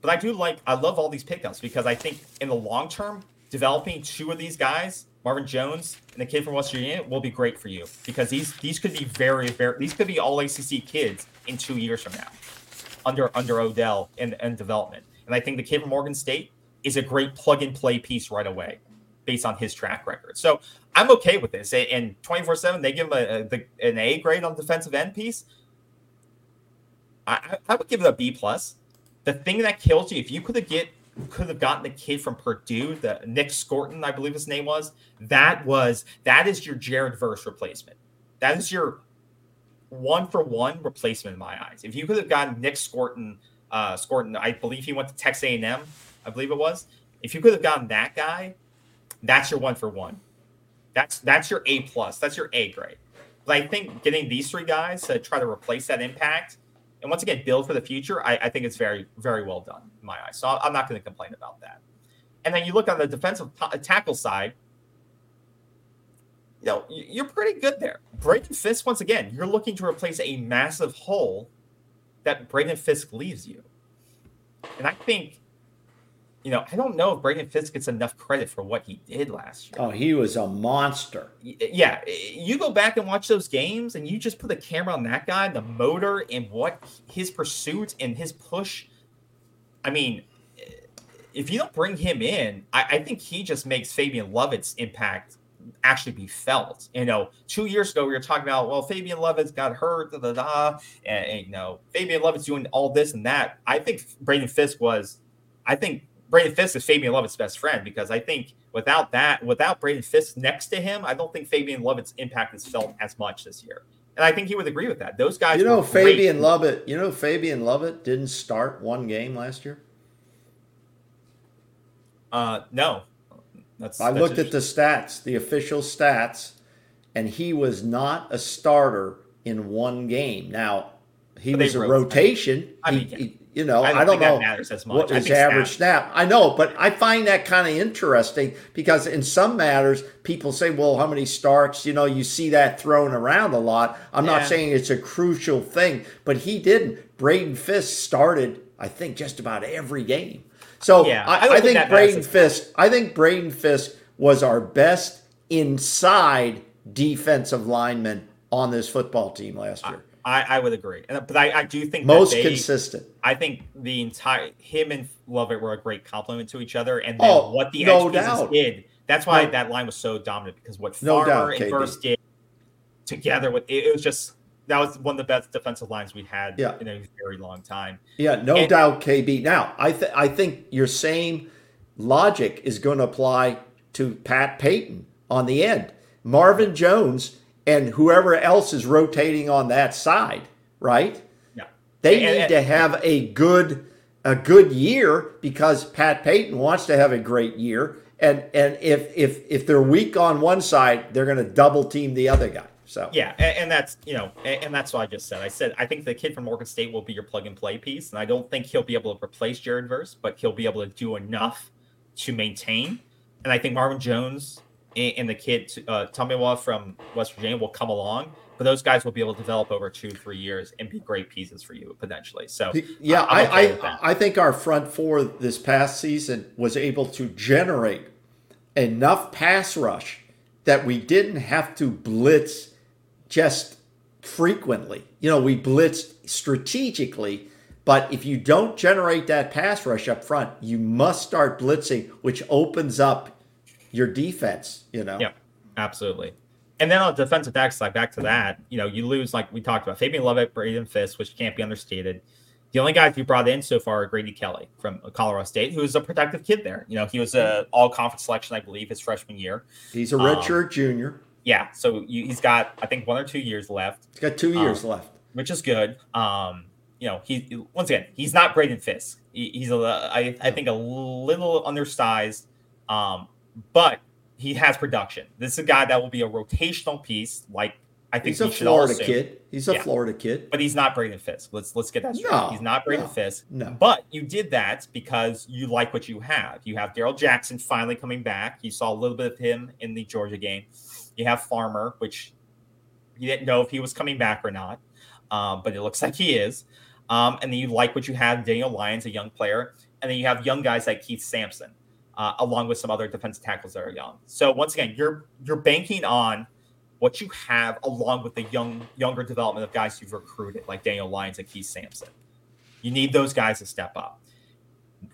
But I love all these pickups because I think in the long term, developing 2 of these guys, Marvin Jones and the kid from West Virginia, will be great for you because these could be very, very, these could be all ACC kids in 2 years from now under Odell and development. And I think the kid from Oregon State is a great plug and play piece right away, based on his track record. So I'm okay with this. And 24/7, they give him an A grade on the defensive end piece. I would give it a B plus. The thing that kills you, if you could have gotten the kid from Purdue, the Nick Scorton, I believe his name was, that is your Jared Verse replacement. That is your 1-for-1 replacement in my eyes. If you could have gotten Nick Scorton, I believe he went to Texas A&M, I believe it was. If you could have gotten that guy, that's your 1-for-1. That's your A plus. That's your A grade. But I think getting these 3 guys to try to replace that impact and once again build for the future, I think it's very, very well done in my eyes. So I'm not going to complain about that. And then you look on the defensive tackle side. You're pretty good there. Braden Fiske, once again, you're looking to replace a massive hole that Braden Fiske leaves you. And I think you know, I don't know if Braden Fiske gets enough credit for what he did last year. Oh, he was a monster. Yeah. You go back and watch those games and you just put the camera on that guy, the motor and what his pursuit and his push. I mean, if you don't bring him in, I think he just makes Fabian Lovett's impact actually be felt. You know, 2 years ago, we were talking about, well, Fabian Lovett's got hurt, and, you know, Fabian Lovett's doing all this and that. I think Braden Fiske is Fabian Lovett's best friend, because I think without Braden Fiske next to him, I don't think Fabian Lovett's impact is felt as much this year. And I think he would agree with that. Those guys, Fabian Lovett didn't start one game last year. No. I looked at the stats, the official stats, and he was not a starter in one game. Now, he was a rotation. I don't know that matters as much. What his average snap. I know, but I find that kind of interesting, because in some matters, people say, well, how many starts? You know, you see that thrown around a lot. I'm not saying it's a crucial thing, but he didn't. Braden Fiske started, I think, just about every game. So I think Braden Fiske was our best inside defensive lineman on this football team last year. I would agree. But I do think consistent. I think the entire him and Lovett were a great complement to each other. And then what the edge pieces did, that's why that line was so dominant, because what Farmer and Verse did together, it was just that was one of the best defensive lines we had in a very long time. Yeah, no doubt, KB. Now, I think your same logic is going to apply to Pat Payton on the end. Marvin Jones and whoever else is rotating on that side, right? Yeah. They need to have a good year, because Pat Payton wants to have a great year. And if they're weak on one side, they're going to double team the other guy. So yeah, and that's, you know, and that's what I just said. I said I think the kid from Morgan State will be your plug and play piece, and I don't think he'll be able to replace Jared Verse, but he'll be able to do enough to maintain. And I think Marvin Jones and the kid Tamiwa from West Virginia will come along, but those guys will be able to develop over 2-3 years and be great pieces for you potentially. So yeah, I think our front four this past season was able to generate enough pass rush that we didn't have to blitz just frequently. You know, we blitzed strategically, but if you don't generate that pass rush up front, you must start blitzing, which opens up your defense, you know? Yeah, absolutely. And then on the defensive back side, back to that, you know, you lose, like we talked about, Fabian Lovett, Braden Fiske, which can't be understated. The only guys you brought in so far are Grady Kelly from Colorado State, who is a productive kid there. You know, he was an all-conference selection, I believe, his freshman year. He's a redshirt junior. Yeah, so he's got, I think, 1 or 2 years left. He's got 2 years left. Which is good. You know, he's not Braden Fiske. He's, I think, a little undersized, but he has production. This is a guy that will be a rotational piece, like, I think he's a Florida kid. He's a Florida kid, but he's not Braden Fiske. Let's get that straight. No, he's not Braden Fiske. No, but you did that because you like what you have. You have Darrell Jackson finally coming back. You saw a little bit of him in the Georgia game. You have Farmer, which you didn't know if he was coming back or not, but it looks like he is. And then you like what you have. Daniel Lyons, a young player, and then you have young guys like Keith Sampson, along with some other defensive tackles that are young. So once again, you're banking on what you have, along with the younger development of guys you've recruited, like Daniel Lyons and Keith Sampson. You need those guys to step up.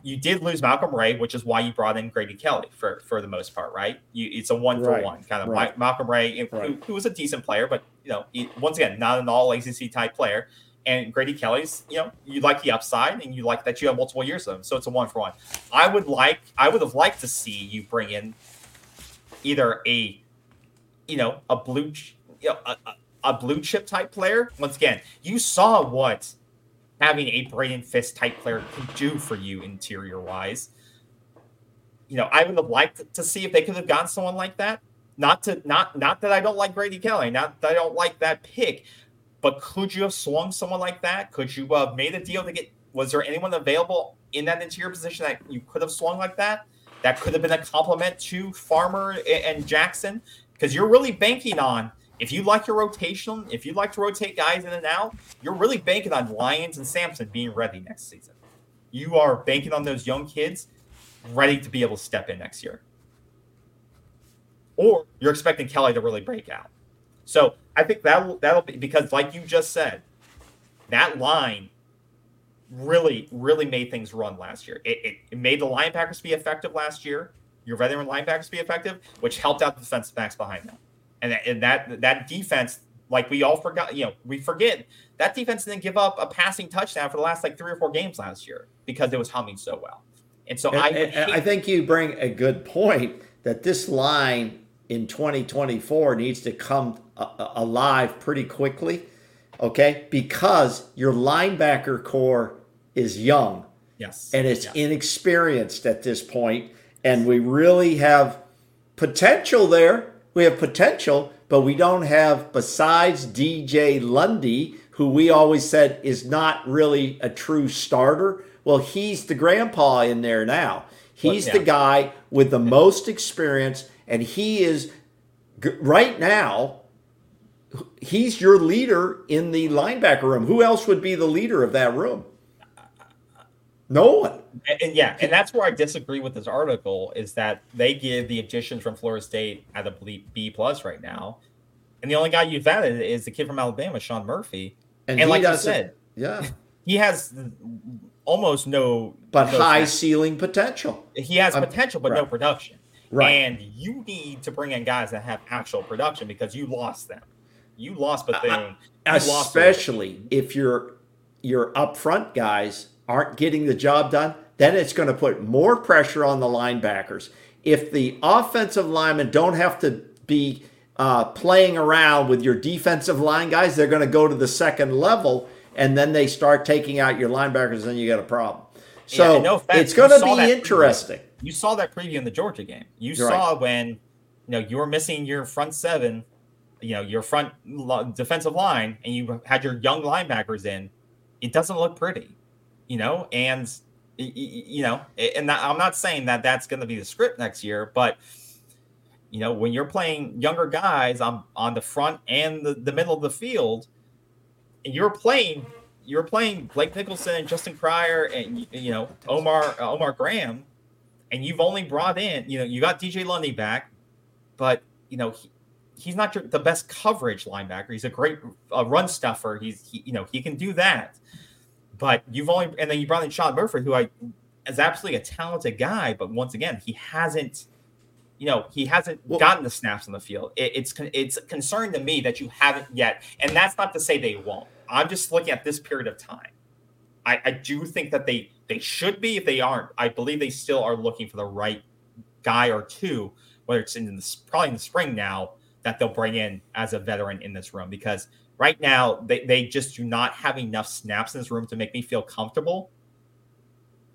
You did lose Malcolm Ray, which is why you brought in Grady Kelly for the most part, right? It's a one-for-one kind of Malcolm Ray, who was a decent player, but, you know, once again, not an all-ACC type player. And Grady Kelly's, you know, you like the upside, and you like that you have multiple years of him, so it's a one-for-one. I would have liked to see you bring in either a blue chip type player. Once again, you saw what having a Braden Fiske type player could do for you interior wise. You know, I would have liked to see if they could have gotten someone like that. Not that I don't like Grady Kelly, not that I don't like that pick, but could you have swung someone like that? Could you have made a deal to get? Was there anyone available in that interior position that you could have swung like that? That could have been a compliment to Farmer and Jackson. Because you're really banking on, if you like your rotation, if you like to rotate guys in and out, you're really banking on Lyons and Sampson being ready next season. You are banking on those young kids ready to be able to step in next year. Or you're expecting Kelly to really break out. So I think that'll be, because like you just said, that line really made things run last year. It made the linebackers be effective last year. Your veteran linebackers be effective, which helped out the defensive backs behind them. And that defense, like we all forgot, we forget that defense didn't give up a passing touchdown for the last like 3 or 4 games last year because it was humming so well. And so I think you bring a good point that this line in 2024 needs to come alive pretty quickly. Okay. Because your linebacker core is young. Yes. And it's inexperienced at this point. And we really have potential there. We have potential, but we don't have, besides DJ Lundy, who we always said is not really a true starter. Well, he's the grandpa in there now. He's the guy with the most experience, and he is right now, he's your leader in the linebacker room. Who else would be the leader of that room? No one. And that's where I disagree with this article, is that they give the additions from Florida State at a B+ right now, and the only guy you've added is the kid from Alabama, Sean Murphy. And like you said, he has almost no, but high ceiling potential. He has potential, but no production. Right. And you need to bring in guys that have actual production because you lost them. You lost Bethune, especially if your upfront guys aren't getting the job done, then it's going to put more pressure on the linebackers. If the offensive linemen don't have to be playing around with your defensive line guys, they're going to go to the second level, and then they start taking out your linebackers, and you got a problem. So no offense, it's going to be interesting. You saw that preview in the Georgia game. You saw when you were missing your front seven, your front defensive line, and you had your young linebackers in. It doesn't look pretty. And I'm not saying that that's going to be the script next year, but when you're playing younger guys on the front and the middle of the field, and you're playing Blake Nicholson and Justin Pryor and Omar Graham, and you've only brought in you got DJ Lundy back, but he's not the best coverage linebacker. He's a great run stuffer. He can do that. But and then you brought in Sean Murphy, who is absolutely a talented guy, but once again, he hasn't gotten the snaps on the field. It's a concern to me that you haven't yet, and that's not to say they won't. I'm just looking at this period of time. I do think that they should be. If they aren't, I believe they still are looking for the right guy or two, whether it's probably in the spring now, that they'll bring in as a veteran in this room, because right now, they just do not have enough snaps in this room to make me feel comfortable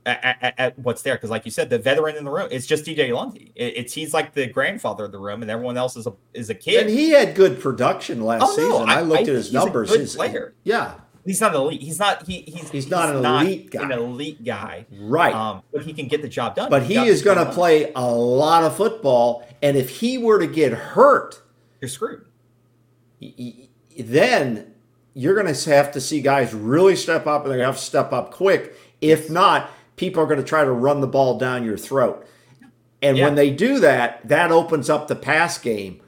at what's there. Because like you said, the veteran in the room is just DJ Lundy. He's like the grandfather of the room, and everyone else is a kid. And he had good production last season. I looked at his numbers. He's a good player. Yeah. He's not elite. He's not an elite guy. Right. But he can get the job done. But he is going to play a lot of football, and if he were to get hurt, you're screwed. Then you're going to have to see guys really step up, and they're going to have to step up quick. If not, people are going to try to run the ball down your throat. And when they do that, that opens up the pass game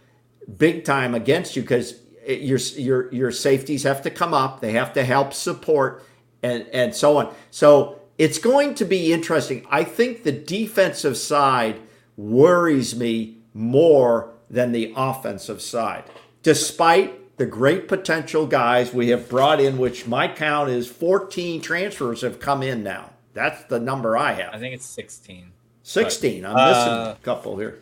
big time against you, because your safeties have to come up. They have to help support and so on. So it's going to be interesting. I think the defensive side worries me more than the offensive side, despite the great potential guys we have brought in, which my count is 14 transfers have come in now. That's the number I have. I think it's 16. 16. But, I'm missing a couple here.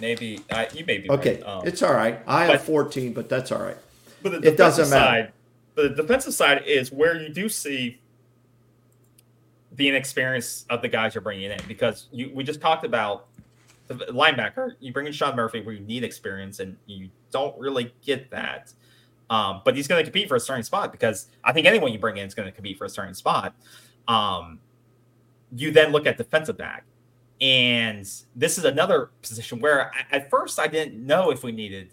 Maybe. You may be okay. Right. It's all right. I have 14, but that's all right. But it doesn't matter. The defensive side is where you do see the inexperience of the guys you're bringing in, because we just talked about the linebacker. You bring in Sean Murphy where you need experience, and you don't really get that. But he's going to compete for a starting spot, because I think anyone you bring in is going to compete for a starting spot. You then look at defensive back, and this is another position where at first I didn't know if we needed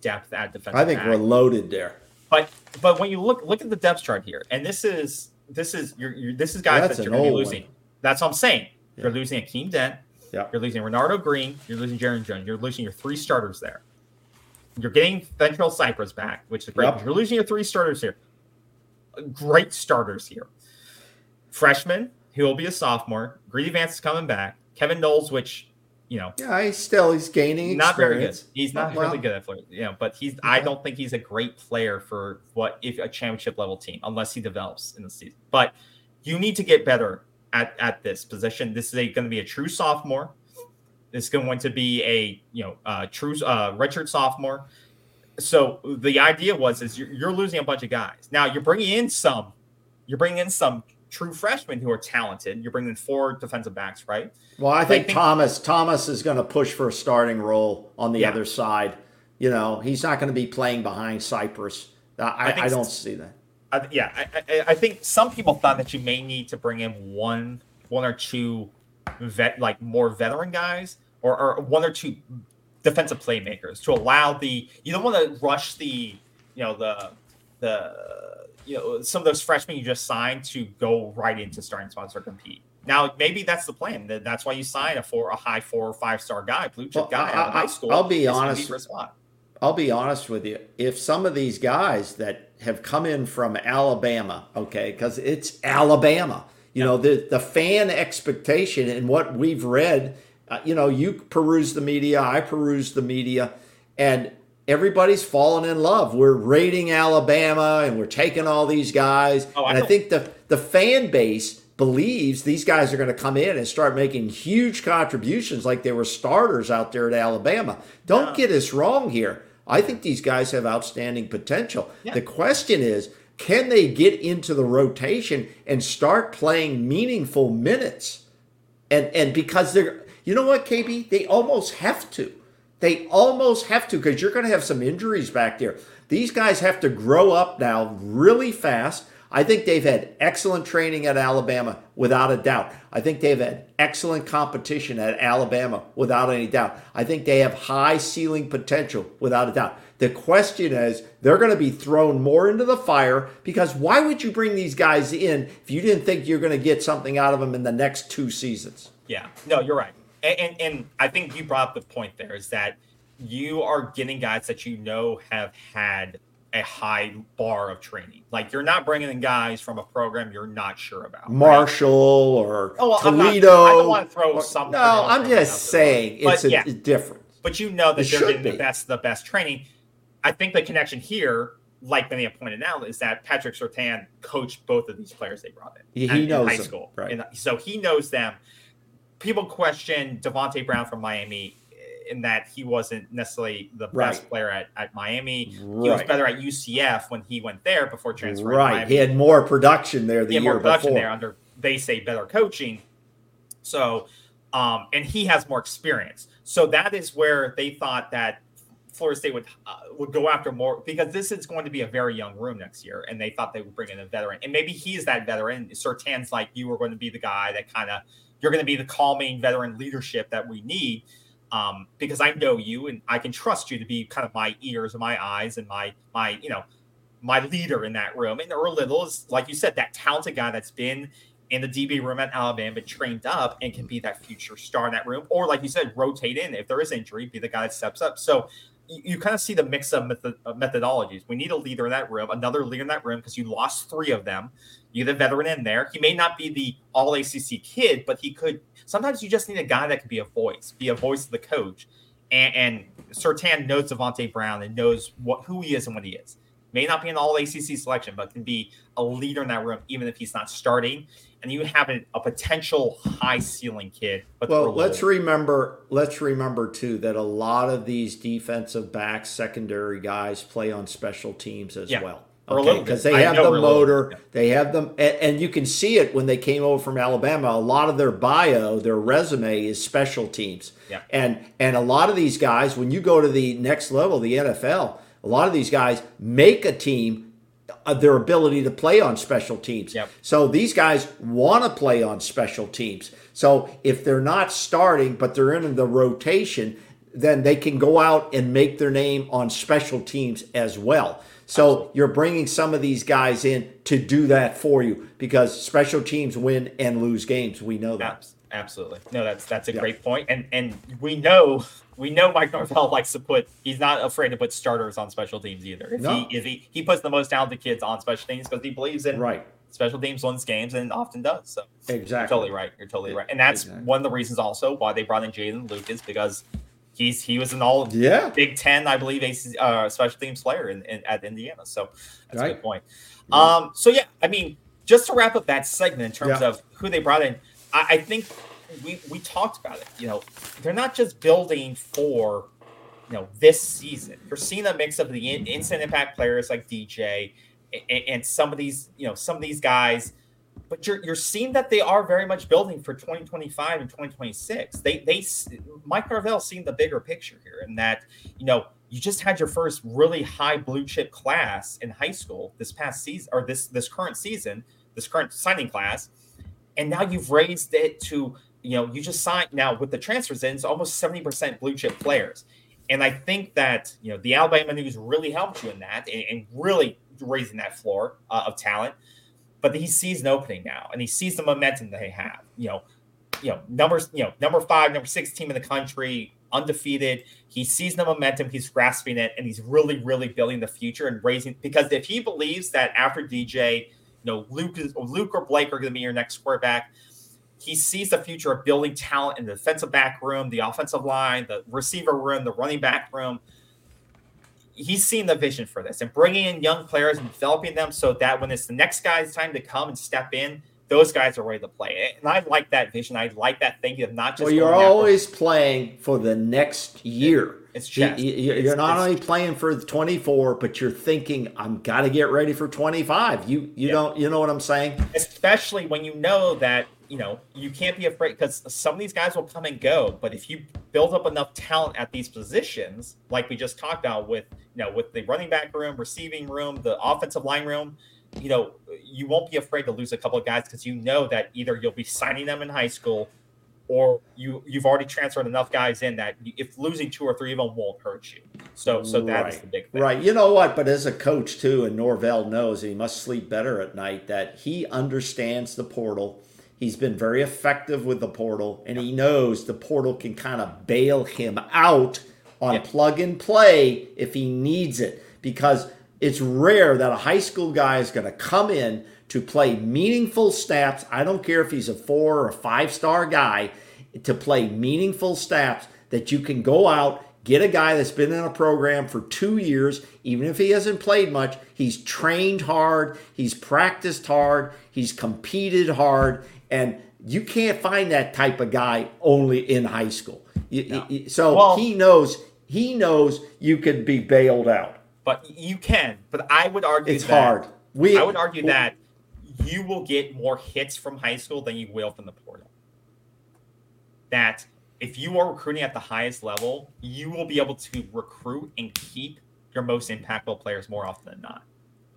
depth at defensive back. I think we're loaded there. But when you look at the depth chart here, and this is guys that you're going to be losing. That's what I'm saying. You're losing Akeem Dent. Yeah. You're losing Renardo Green. You're losing Jaron Jones. You're losing your three starters there. You're getting Ventrell Cypress back, which is great. Yep. You're losing your three starters here. Great starters here. Freshman, who will be a sophomore. Greedy Vance is coming back. Kevin Knowles, which, you know. Yeah, he's gaining experience. Not very good. He's not really good at Florida. You know, but he's. I don't think he's a great player for if a championship level team, unless he develops in the season. But you need to get better at this position. This is going to be a true sophomore. This is going to be a true redshirt sophomore. So the idea was you're losing a bunch of guys. Now you're bringing in some. You're bringing in some true freshmen who are talented. You're bringing in four defensive backs, right? Well, I think Thomas is going to push for a starting role on the other side. You know, he's not going to be playing behind Cypress. I don't see that. I think some people thought that you may need to bring in one or two more veteran guys or one or two defensive playmakers to allow you don't want to rush some of those freshmen you just signed to go right into starting spots or compete. Now, maybe that's the plan. That's why you sign a high 4 or 5 star guy, blue chip guy out of high school. I'll be honest with you. If some of these guys that have come in from Alabama, okay, because it's Alabama, you know, the fan expectation and what we've read, you peruse the media, I peruse the media, and everybody's fallen in love. We're raiding Alabama and we're taking all these guys. I think the fan base believes these guys are going to come in and start making huge contributions like they were starters out there at Alabama. Don't get us wrong here. I think these guys have outstanding potential. Yeah. The question is, can they get into the rotation and start playing meaningful minutes? And because they're, you know what, KB? They almost have to. Because you're going to have some injuries back there. These guys have to grow up now really fast. I think they've had excellent training at Alabama, without a doubt. I think they've had excellent competition at Alabama, without any doubt. I think they have high ceiling potential, without a doubt. The question is, they're going to be thrown more into the fire because why would you bring these guys in if you didn't think you're going to get something out of them in the next two seasons? Yeah, no, you're right. And I think you brought up the point there is that you are getting guys that you know have had a high bar of training. Like you're not bringing in guys from a program you're not sure about. Marshall or Toledo. I don't want to throw something. No, I'm just saying it's different. But you know that they're getting the best training. I think the connection here, like many have pointed out, is that Patrick Surtain coached both of these players they brought in. He knows in high school. Right. And so he knows them. People question Devontae Brown from Miami in that he wasn't necessarily the best player at Miami. Right. He was better at UCF when he went there before transferring to Miami. He had more production there the year before. He had more production there under, they say, better coaching. So, and he has more experience. So that is where they thought that Florida State would go after more because this is going to be a very young room next year, and they thought they would bring in a veteran. And maybe he's that veteran. Surtain's like, you are going to be the guy that kind of – you're going to be the calming veteran leadership that we need. Because I know you and I can trust you to be kind of my ears and my eyes and my leader in that room. And Earl Little is, like you said, that talented guy that's been in the DB room at Alabama, been trained up and can be that future star in that room. Or like you said, rotate in if there is injury, be the guy that steps up. So you kind of see the mix of methodologies. We need a leader in that room, another leader in that room, because you lost three of them. You get a veteran in there. He may not be the all-ACC kid, but he could – sometimes you just need a guy that can be a voice of the coach. And Surtain knows Devontae Brown and knows who he is and what he is. May not be an all-ACC selection, but can be a leader in that room even if he's not starting. And you have a potential high-ceiling kid. Well, let's remember, too, that a lot of these defensive backs, secondary guys play on special teams as well. Okay, because they have the motor, they have them, and you can see it when they came over from Alabama. A lot of their bio, their resume is special teams, and a lot of these guys, when you go to the next level, the NFL, a lot of these guys make a team of their ability to play on special teams. Yep. So these guys want to play on special teams. So if they're not starting, but they're in the rotation, then they can go out and make their name on special teams as well. So you're bringing some of these guys in to do that for you because special teams win and lose games. We know that. absolutely. No, that's a great point. And we know Mike Norvell likes to put, he's not afraid to put starters on special teams either. He puts the most talented kids on special teams because he believes in special teams wins games and often does. So You're totally right. And that's one of the reasons also why they brought in Jaden Lucas, because he was an all Big Ten, I believe, special teams player at Indiana. So that's a good point. Yeah. Just to wrap up that segment in terms of who they brought in, I think we talked about it. You know, they're not just building for, this season. You're seeing a mix of the instant impact players like DJ and some of these guys, but you're seeing that they are very much building for 2025 and 2026. They Mike Norvell seeing the bigger picture here, and that you just had your first really high blue chip class in high school this past season, or this current signing class. And now you've raised it to, you just signed now with the transfers in, it's almost 70% blue chip players. And I think that, the Alabama news really helped you in that and really raising that floor of talent. But he sees an opening now, and he sees the momentum that they have, number 5, number 6 team in the country, undefeated. He sees the momentum, he's grasping it, and he's really, really building the future and raising, because if he believes that after DJ, Luke or Blake are going to be your next quarterback, he sees the future of building talent in the defensive back room, the offensive line, the receiver room, the running back room. He's seen the vision for this, and bringing in young players and developing them so that when it's the next guy's time to come and step in, those guys are ready to play. And I like that vision. I like that thinking of not just. Well, you're always playing for the next year. It's chess. You're not only playing for 24, but you're thinking, I'm got to get ready for 25. You don't, you know what I'm saying? Especially when you know that, you can't be afraid, because some of these guys will come and go. But if you build up enough talent at these positions, like we just talked about with, with the running back room, receiving room, the offensive line room, you won't be afraid to lose a couple of guys, because you know that either you'll be signing them in high school, or you've already transferred enough guys in that if losing 2 or 3 of them won't hurt you. So that is the big thing. Right. You know what? But as a coach too, and Norvell knows, he must sleep better at night, that he understands the portal. He's been very effective with the portal, and he knows the portal can kind of bail him out on plug and play if he needs it, because it's rare that a high school guy is going to come in to play meaningful snaps. I don't care if he's a 4 or 5-star guy, to play meaningful snaps that you can go out, get a guy that's been in a program for 2 years, even if he hasn't played much, he's trained hard, he's practiced hard, he's competed hard, and you can't find that type of guy only in high school. No. So he knows you could be bailed out. But you can. But I would argue it's hard. I would argue that you will get more hits from high school than you will from the portal. That if you are recruiting at the highest level, you will be able to recruit and keep your most impactful players more often than not.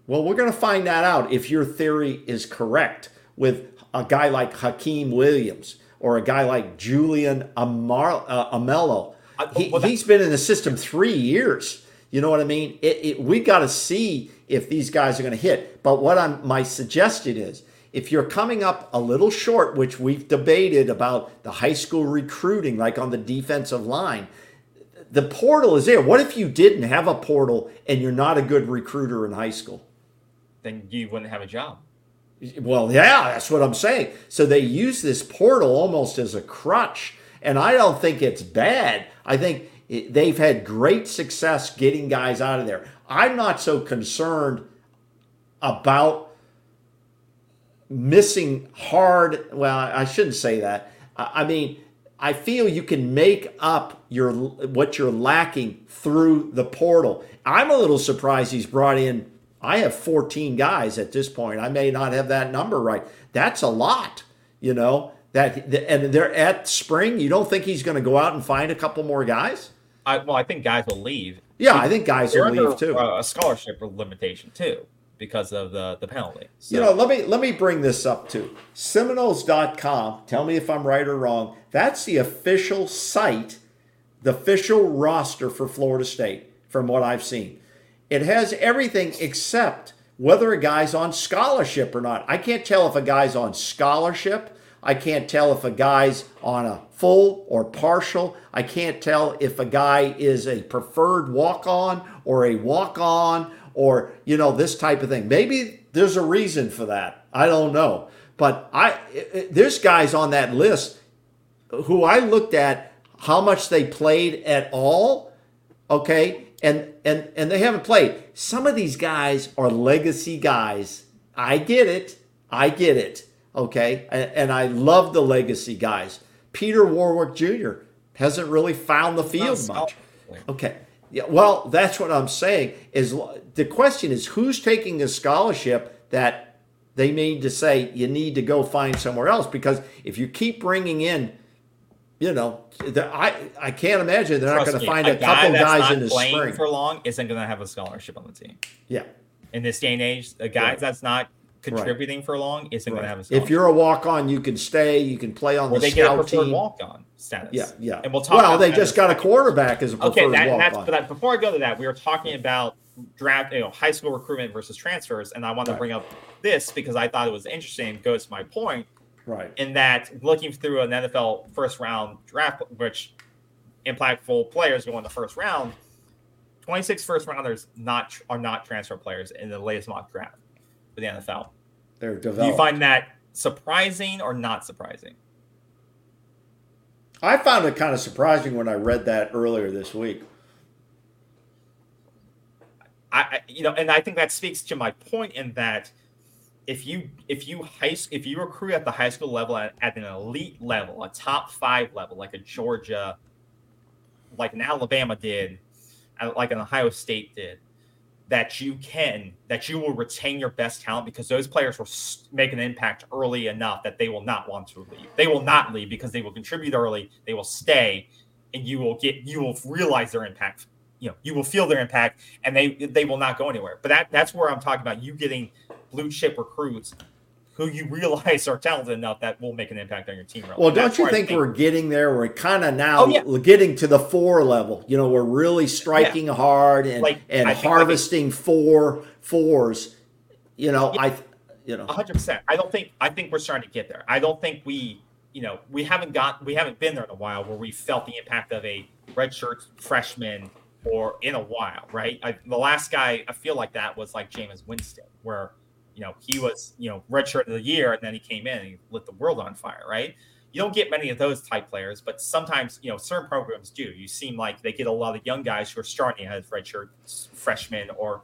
Well, we're going to find that out if your theory is correct with a guy like Hykeem Williams or a guy like Julian Amello. He's been in the system 3 years. You know what I mean? We got to see if these guys are going to hit. But what my suggestion is, if you're coming up a little short, which we've debated about the high school recruiting, like on the defensive line, the portal is there. What if you didn't have a portal and you're not a good recruiter in high school? Then you wouldn't have a job. Well, yeah, that's what I'm saying. So they use this portal almost as a crutch. And I don't think it's bad. I think they've had great success getting guys out of there. I'm not so concerned about missing hard. Well, I shouldn't say that. I mean, I feel you can make up what you're lacking through the portal. I'm a little surprised he's brought in. I have 14 guys at this point. I may not have that number right. That's a lot, and they're at spring. You don't think he's going to go out and find a couple more guys? I think guys will leave. Yeah, I think guys will leave too. A scholarship limitation too because of the penalty. So. Let me bring this up too. Seminoles.com, tell me if I'm right or wrong. That's the official site, the official roster for Florida State from what I've seen. It has everything except whether a guy's on scholarship or not. I can't tell if a guy's on scholarship. I can't tell if a guy's on a full or partial. I can't tell if a guy is a preferred walk-on or a walk-on or, you know, this type of thing. Maybe there's a reason for that. I don't know. But there's guys on that list who I looked at how much they played at all, okay, and they haven't played. Some of these guys are legacy guys. I get it. Okay, and I love the legacy guys. Peter Warwick Jr. hasn't really found the field much. Okay, yeah, well, that's what I'm saying. Is the question is who's taking a scholarship that they need to say you need to go find somewhere else? Because if you keep bringing in, you know, I can't imagine they're not going to find a couple guys in the spring for long isn't going to have a scholarship on the team. Yeah, in this day and age, a guy that's not contributing for long isn't going to have a scholarship. If you're a walk-on, you can stay, you can play on the scout team. They get a preferred walk-on status. Yeah, yeah. And we'll talk about they just got a quarterback as a preferred walk-on. Okay, but before I go to that, we were talking about draft, you know, high school recruitment versus transfers, and I want to bring up this because I thought it was interesting. It goes to my point, right? In that looking through an NFL first-round draft, which impactful players go in the first round, 26 first-rounders are not transfer players in the latest mock draft for the NFL. They're developed. Do you find that surprising or not surprising? I found it kind of surprising when I read that earlier this week. And I think that speaks to my point in that if you recruit at the high school level at an elite level, a top 5 level, like a Georgia, like an Alabama did, like an Ohio State did, that you will retain your best talent because those players will make an impact early enough that they will not want to leave. They will not leave because they will contribute early. They will stay, and you will realize their impact. You know, you will feel their impact, and they will not go anywhere. But that's where I'm talking about you getting blue chip recruits who you realize are talented enough that will make an impact on your team. Well, don't you think we're getting there? We're kind of now getting to the 4 level. You know, we're really striking hard and harvesting 4 fours. You know, 100%. I think we're starting to get there. I don't think we haven't been there in a while where we felt the impact of a redshirt freshman or in a while, right? The last guy I feel like that was like Jameis Winston, where, you know, he was, you know, redshirt of the year, and then he came in and he lit the world on fire, right? You don't get many of those type players, but sometimes, you know, certain programs do. You seem like they get a lot of young guys who are starting as redshirt freshmen or,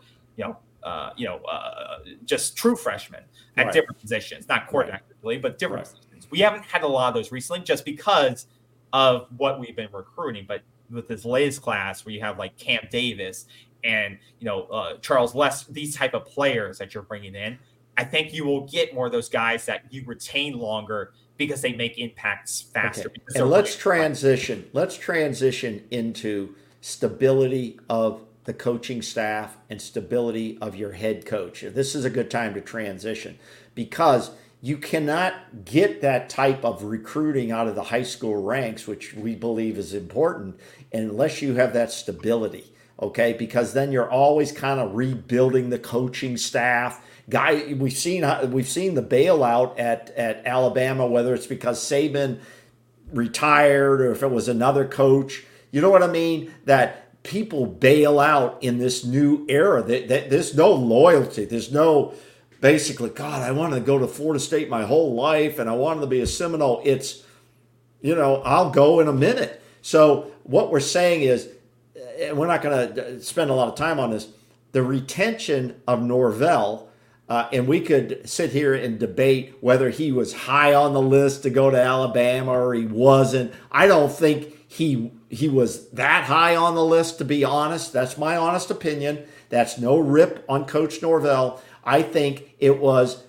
just true freshmen at different positions, not quarterback, really, but different positions. We haven't had a lot of those recently just because of what we've been recruiting. But with this latest class where you have like Cam Davis and, you know, Charles Less, these type of players that you're bringing in, I think you will get more of those guys that you retain longer because they make impacts faster. Okay. And let's transition into stability of the coaching staff and stability of your head coach. This is a good time to transition because you cannot get that type of recruiting out of the high school ranks, which we believe is important, unless you have that stability. Okay, because then you're always kind of rebuilding the coaching staff. Guy, we've seen the bailout at Alabama, whether it's because Saban retired or if it was another coach. You know what I mean? That people bail out in this new era. There's no loyalty. There's no basically, God, I wanted to go to Florida State my whole life and I wanted to be a Seminole. It's, you know, I'll go in a minute. So what we're saying is, and we're not going to spend a lot of time on this, the retention of Norvell, and we could sit here and debate whether he was high on the list to go to Alabama or he wasn't. I don't think he was that high on the list, to be honest. That's my honest opinion. That's no rip on Coach Norvell. I think it was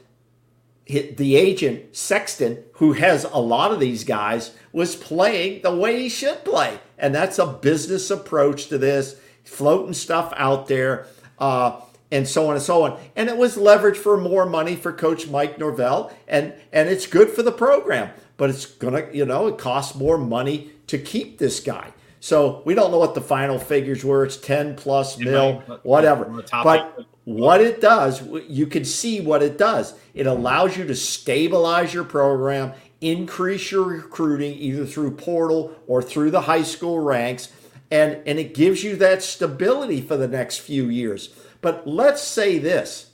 the agent, Sexton, who has a lot of these guys, was playing the way he should play. And that's a business approach to this, floating stuff out there, and so on and so on. And it was leveraged for more money for Coach Mike Norvell, and it's good for the program. But it's going to, you know, it costs more money to keep this guy. So we don't know what the final figures were. It's 10 plus mil, whatever. But what it does, you can see what it does. It allows you to stabilize your program increase your recruiting either through portal or through the high school ranks, and it gives you that stability for the next few years. But let's say this.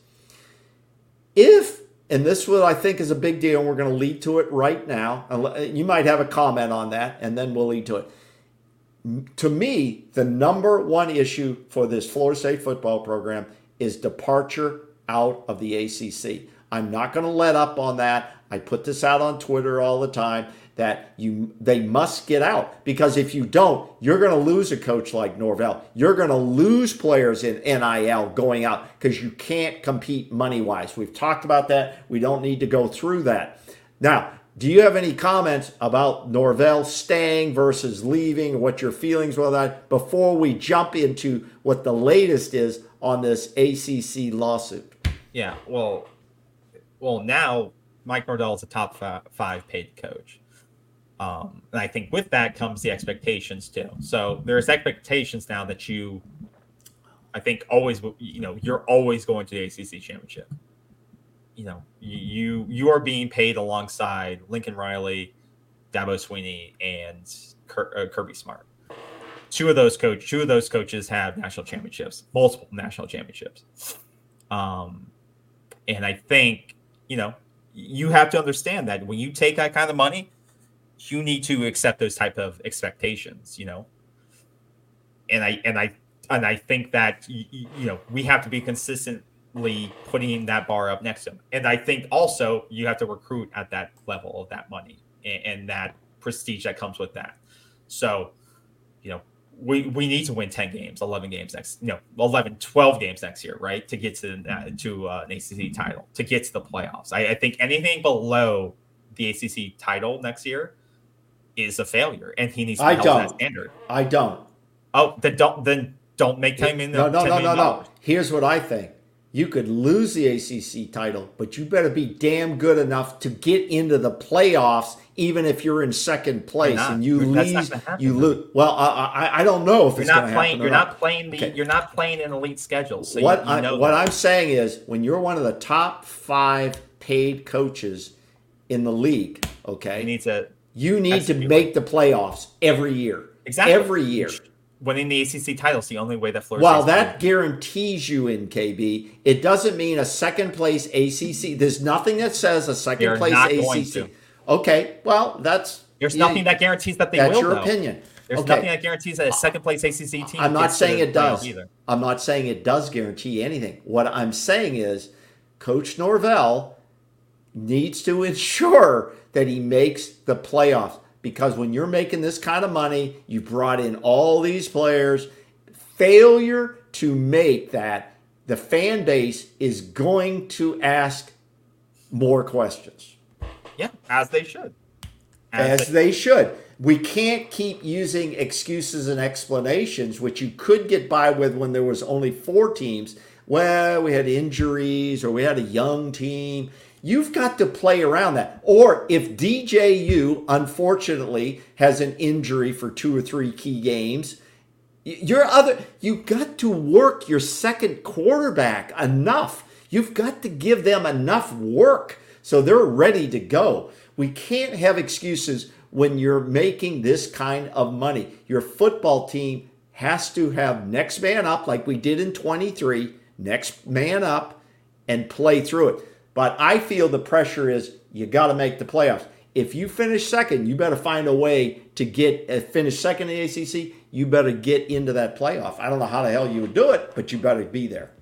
If, and this is what I think is a big deal, and we're going to lead to it right now. You might have a comment on that, and then we'll lead to it. To me, the number one issue for this Florida State football program is departure out of the ACC. I'm not going to let up on that. I put this out on Twitter all the time that they must get out, because if you don't, you're going to lose a coach like Norvell. You're going to lose players in NIL going out because you can't compete money-wise. We've talked about that. We don't need to go through that. Now, do you have any comments about Norvell staying versus leaving, what your feelings were on that, before we jump into what the latest is on this ACC lawsuit? Yeah, well, now Mike Norvell is a top five paid coach. And I think with that comes the expectations too. So there's expectations now that you're always going to the ACC championship. You know, you are being paid alongside Lincoln Riley, Dabo Sweeney, and Kirby Smart. Two of those coaches have national championships, multiple national championships. And I think, you have to understand that when you take that kind of money, you need to accept those type of expectations, And I think that, we have to be consistently putting that bar up next to him. And I think also you have to recruit at that level of that money and that prestige that comes with that. So, we need to win 10 games, 11 games next, 12 games next year, right? To get to an ACC title, to get to the playoffs. I think anything below the ACC title next year is a failure, and he needs to hold that standard. I don't. Oh, then don't make him in the $10 million. Here's what I think. You could lose the ACC title, but you better be damn good enough to get into the playoffs, even if you're in second place and you lose. Well, I don't know if you're it's going to happen. You're not playing an elite schedule. So what I'm saying is, when you're one of the top five paid coaches in the league, okay, you need to make the playoffs every year. Exactly, every year. Winning the ACC title is the only way that Florida State. Well, that guarantees you in, KB. It doesn't mean a second-place ACC. There's nothing that says a second-place ACC. Going to. Okay, well, that's... There's nothing that guarantees that they will, that's your opinion. There's nothing that guarantees that a second-place ACC team... I'm not saying it does. Either. I'm not saying it does guarantee anything. What I'm saying is Coach Norvell needs to ensure that he makes the playoffs. Because when you're making this kind of money, you brought in all these players. Failure to make that, the fan base is going to ask more questions. Yeah, as they should. As they should. We can't keep using excuses and explanations, which you could get by with when there was only four teams. Well, we had injuries or we had a young team. You've got to play around that. Or if DJU, unfortunately, has an injury for 2 or 3 key games, you've got to work your second quarterback enough. You've got to give them enough work so they're ready to go. We can't have excuses when you're making this kind of money. Your football team has to have next man up, like we did in 23, next man up, and play through it. But I feel the pressure is you got to make the playoffs. If you finish second, you better find a way to finish second in the ACC. You better get into that playoff. I don't know how the hell you would do it, but you better be there.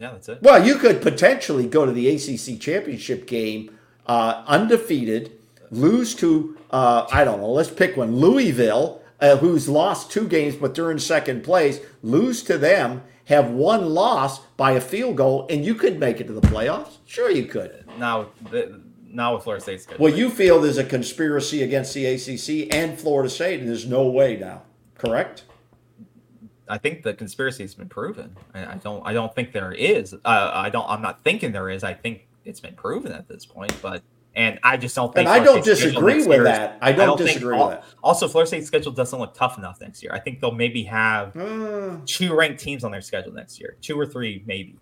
Yeah, that's it. Well, you could potentially go to the ACC championship game undefeated, lose to, let's pick one, Louisville, who's lost 2 games, but they're in second place, lose to them, have one loss by a field goal, and you could make it to the playoffs. Sure you could. Now with Florida State's good. Well, you feel there's a conspiracy against the ACC and Florida State, and there's no way now, correct? I think the conspiracy has been proven. I don't think there is. I'm not thinking there is. I think it's been proven at this point, but and I just don't think. And I don't disagree with that. I don't disagree with that. Also, Florida State's schedule doesn't look tough enough next year. I think they'll maybe have 2 ranked teams on their schedule next year, 2 or 3 maybe.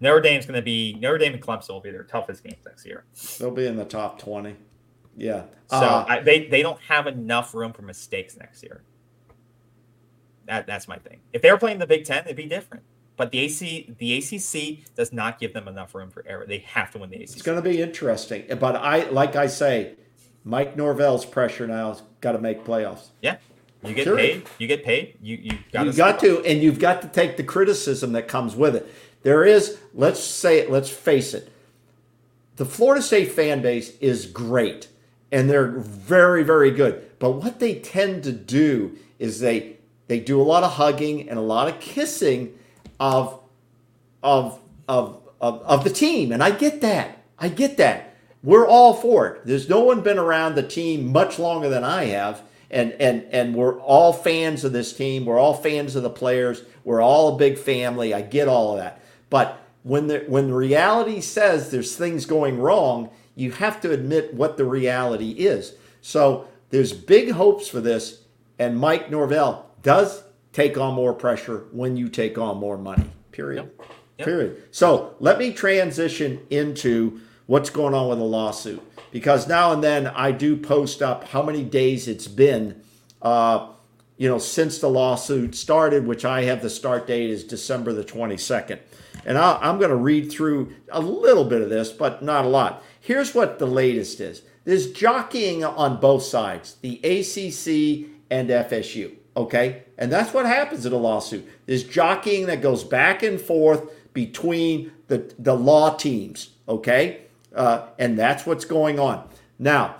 Notre Dame and Clemson will be their toughest games next year. They'll be in the top 20. Yeah. So they don't have enough room for mistakes next year. That's my thing. If they were playing the Big Ten, it'd be different. But the ACC does not give them enough room for error. They have to win the ACC. It's going to be interesting. But like I say, Mike Norvell's pressure now has got to make playoffs. Yeah. You get paid. You got to, and you've got to take the criticism that comes with it. There is, let's face it, the Florida State fan base is great, and they're very, very good. But what they tend to do is they do a lot of hugging and a lot of kissing of the team, and I get that. We're all for it. There's no one been around the team much longer than I have. And we're all fans of this team. We're all fans of the players. We're all a big family. I get all of that. But when the reality says there's things going wrong, you have to admit what the reality is. So there's big hopes for this. And Mike Norvell does take on more pressure when you take on more money. Period. Yep. Period. So let me transition into what's going on with the lawsuit. Because now and then I do post up how many days it's been, since the lawsuit started, which I have the start date is December the 22nd. And I'm going to read through a little bit of this, but not a lot. Here's what the latest is. There's jockeying on both sides, the ACC and FSU, okay? And that's what happens in a lawsuit. There's jockeying that goes back and forth between the law teams, okay? And that's what's going on. Now,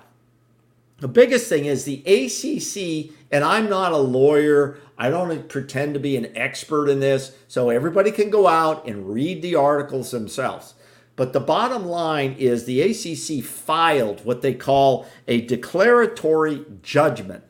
the biggest thing is the ACC, and I'm not a lawyer. I don't pretend to be an expert in this, so everybody can go out and read the articles themselves. But the bottom line is the ACC filed what they call a declaratory judgment.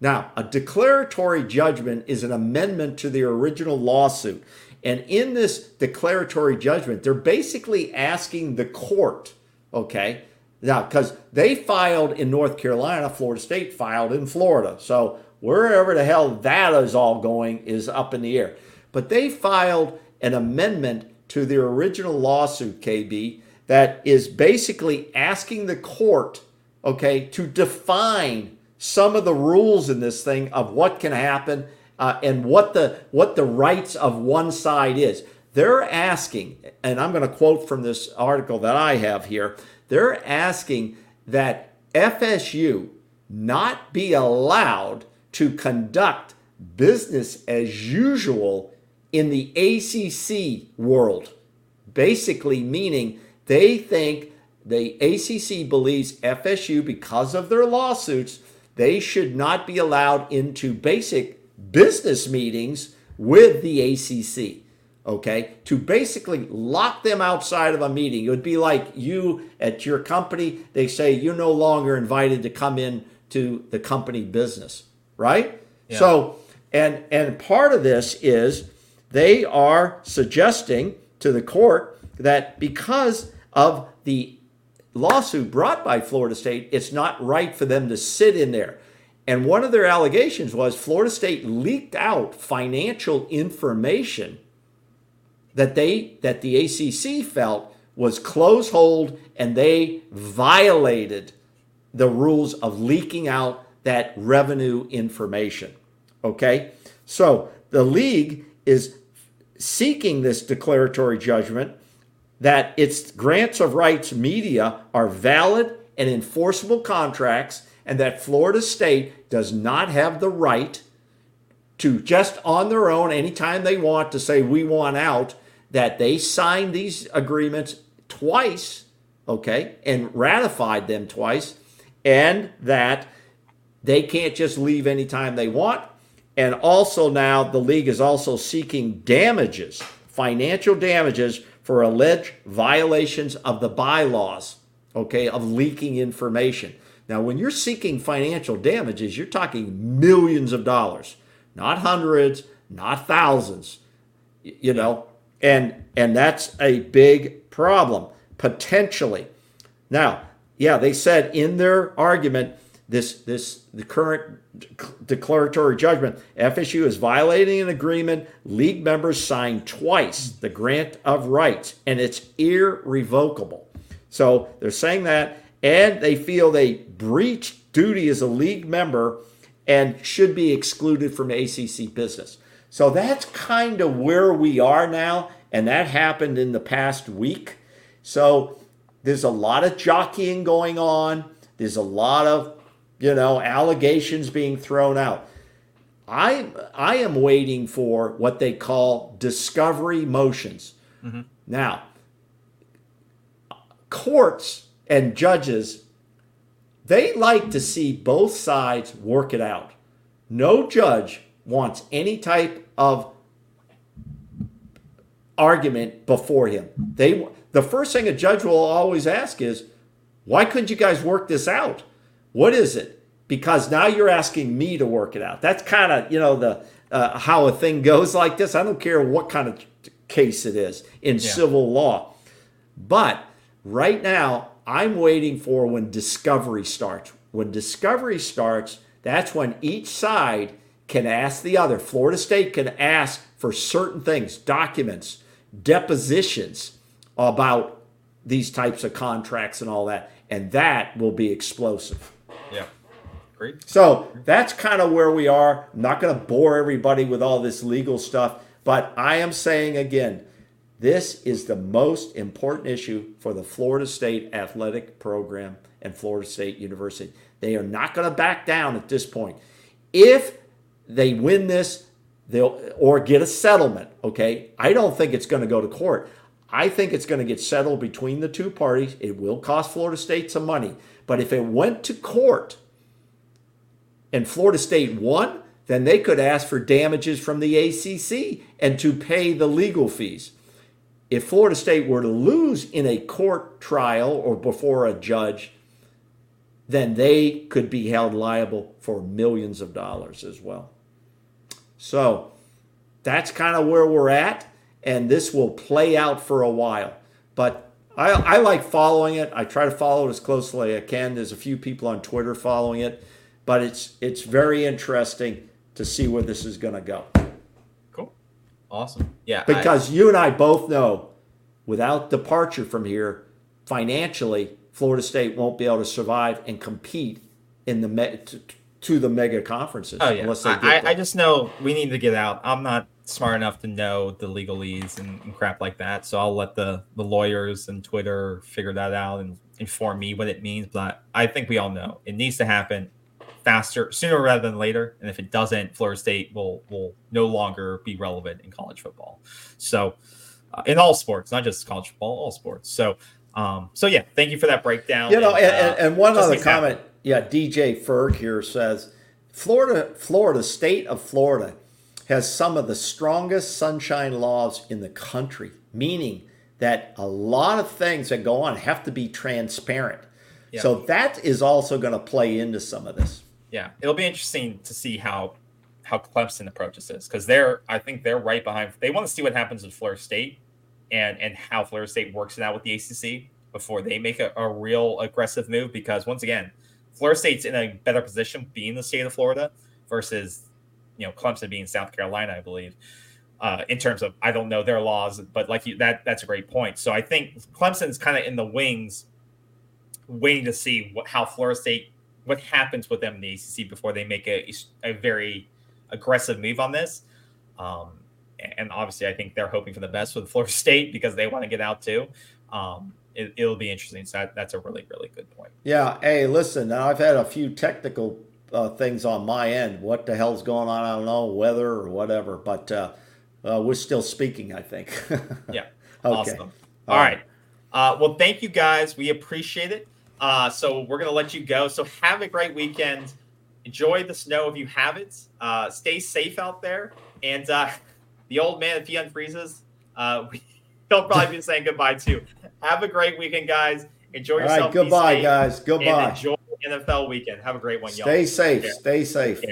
Now, a declaratory judgment is an amendment to the original lawsuit. And in this declaratory judgment, they're basically asking the court, okay? Now, because they filed in North Carolina, Florida State filed in Florida. So wherever the hell that is all going is up in the air. But they filed an amendment to their original lawsuit, KB, that is basically asking the court, okay, to define some of the rules in this thing of what can happen and what the rights of one side is. They're asking, and I'm going to quote from this article that I have here, they're asking that FSU not be allowed to conduct business as usual in the ACC world. Basically meaning they think the ACC believes FSU, because of their lawsuits, they should not be allowed into basic business meetings with the ACC, okay, to basically lock them outside of a meeting. It would be like you at your company, they say you're no longer invited to come in to the company business, right? Yeah. So, and part of this is they are suggesting to the court that because of the lawsuit brought by Florida State, it's not right for them to sit in there. And one of their allegations was Florida State leaked out financial information that the ACC felt was close-hold, and they violated the rules of leaking out that revenue information, okay? So the league is seeking this declaratory judgment that its grants of rights media are valid and enforceable contracts, and that Florida State does not have the right to just on their own, anytime they want, to say we want out, that they signed these agreements twice, okay, and ratified them twice, and that they can't just leave anytime they want. And also now the league is also seeking damages, financial damages, for alleged violations of the bylaws, okay, of leaking information. Now, when you're seeking financial damages, you're talking millions of dollars, not hundreds, not thousands, you know, and that's a big problem, potentially. Now, yeah, they said in their argument the current declaratory judgment, FSU is violating an agreement league members signed twice, the grant of rights, and it's irrevocable. So they're saying that, and they feel they breached duty as a league member and should be excluded from ACC business. So that's kind of where we are now, and that happened in the past week. So there's a lot of jockeying going on. There's a lot of, allegations being thrown out. I am waiting for what they call discovery motions. Mm-hmm. Now, courts and judges, they like to see both sides work it out. No judge wants any type of argument before him. The first thing a judge will always ask is, why couldn't you guys work this out? What is it? Because now you're asking me to work it out. That's kind of, how a thing goes like this. I don't care what kind of case it is in civil law. But right now, I'm waiting for when discovery starts. When discovery starts, that's when each side can ask the other. Florida State can ask for certain things, documents, depositions about these types of contracts and all that, and that will be explosive. Yeah, great. So that's kind of where we are. I'm not going to bore everybody with all this legal stuff, but I am saying again, this is the most important issue for the Florida State athletic program and Florida State University. They are not going to back down at this point. If they win this, or get a settlement, okay? I don't think it's going to go to court. I think it's going to get settled between the two parties. It will cost Florida State some money. But if it went to court and Florida State won, then they could ask for damages from the ACC and to pay the legal fees. If Florida State were to lose in a court trial or before a judge, then they could be held liable for millions of dollars as well. So that's kind of where we're at, and this will play out for a while. But I like following it. I try to follow it as closely as I can. There's a few people on Twitter following it, but it's very interesting to see where this is going to go. Cool. Awesome. Yeah. Because you and I both know without departure from here, financially, Florida State won't be able to survive and compete in the to the mega conferences. Oh, yeah. Unless they get I just know we need to get out. I'm not smart enough to know the legalese and crap like that, so I'll let the lawyers and Twitter figure that out and inform me what it means. But I think we all know it needs to happen faster, sooner rather than later. And if it doesn't, Florida State will no longer be relevant in college football. So in all sports, not just college football, all sports. So. So yeah, thank you for that breakdown. And one other comment. Yeah, DJ Ferg here says, State of Florida has some of the strongest sunshine laws in the country, meaning that a lot of things that go on have to be transparent. Yeah. So that is also going to play into some of this. Yeah, it'll be interesting to see how Clemson approaches this, because I think they're right behind. They want to see what happens with Florida State. And how Florida State works it out with the ACC before they make a real aggressive move. Because, once again, Florida State's in a better position being the state of Florida versus, Clemson being South Carolina, I believe, in terms of, I don't know their laws, but that's a great point. So I think Clemson's kind of in the wings waiting to see how Florida State, what happens with them in the ACC before they make a very aggressive move on this. And obviously, I think they're hoping for the best with Florida State because they want to get out too. It'll be interesting. So that's a really, really good point. Yeah. Hey, listen, now I've had a few technical things on my end. What the hell's going on? I don't know, weather or whatever. But we're still speaking, I think. Yeah. Okay. Awesome. All right. Well, thank you guys. We appreciate it. So we're going to let you go. So have a great weekend. Enjoy the snow if you have it. Stay safe out there. And the old man, if he unfreezes, he'll probably be saying goodbye too. Have a great weekend, guys. Enjoy yourself. All right, goodbye, guys. Goodbye. And enjoy the NFL weekend. Have a great one, y'all. Stay safe. Stay safe.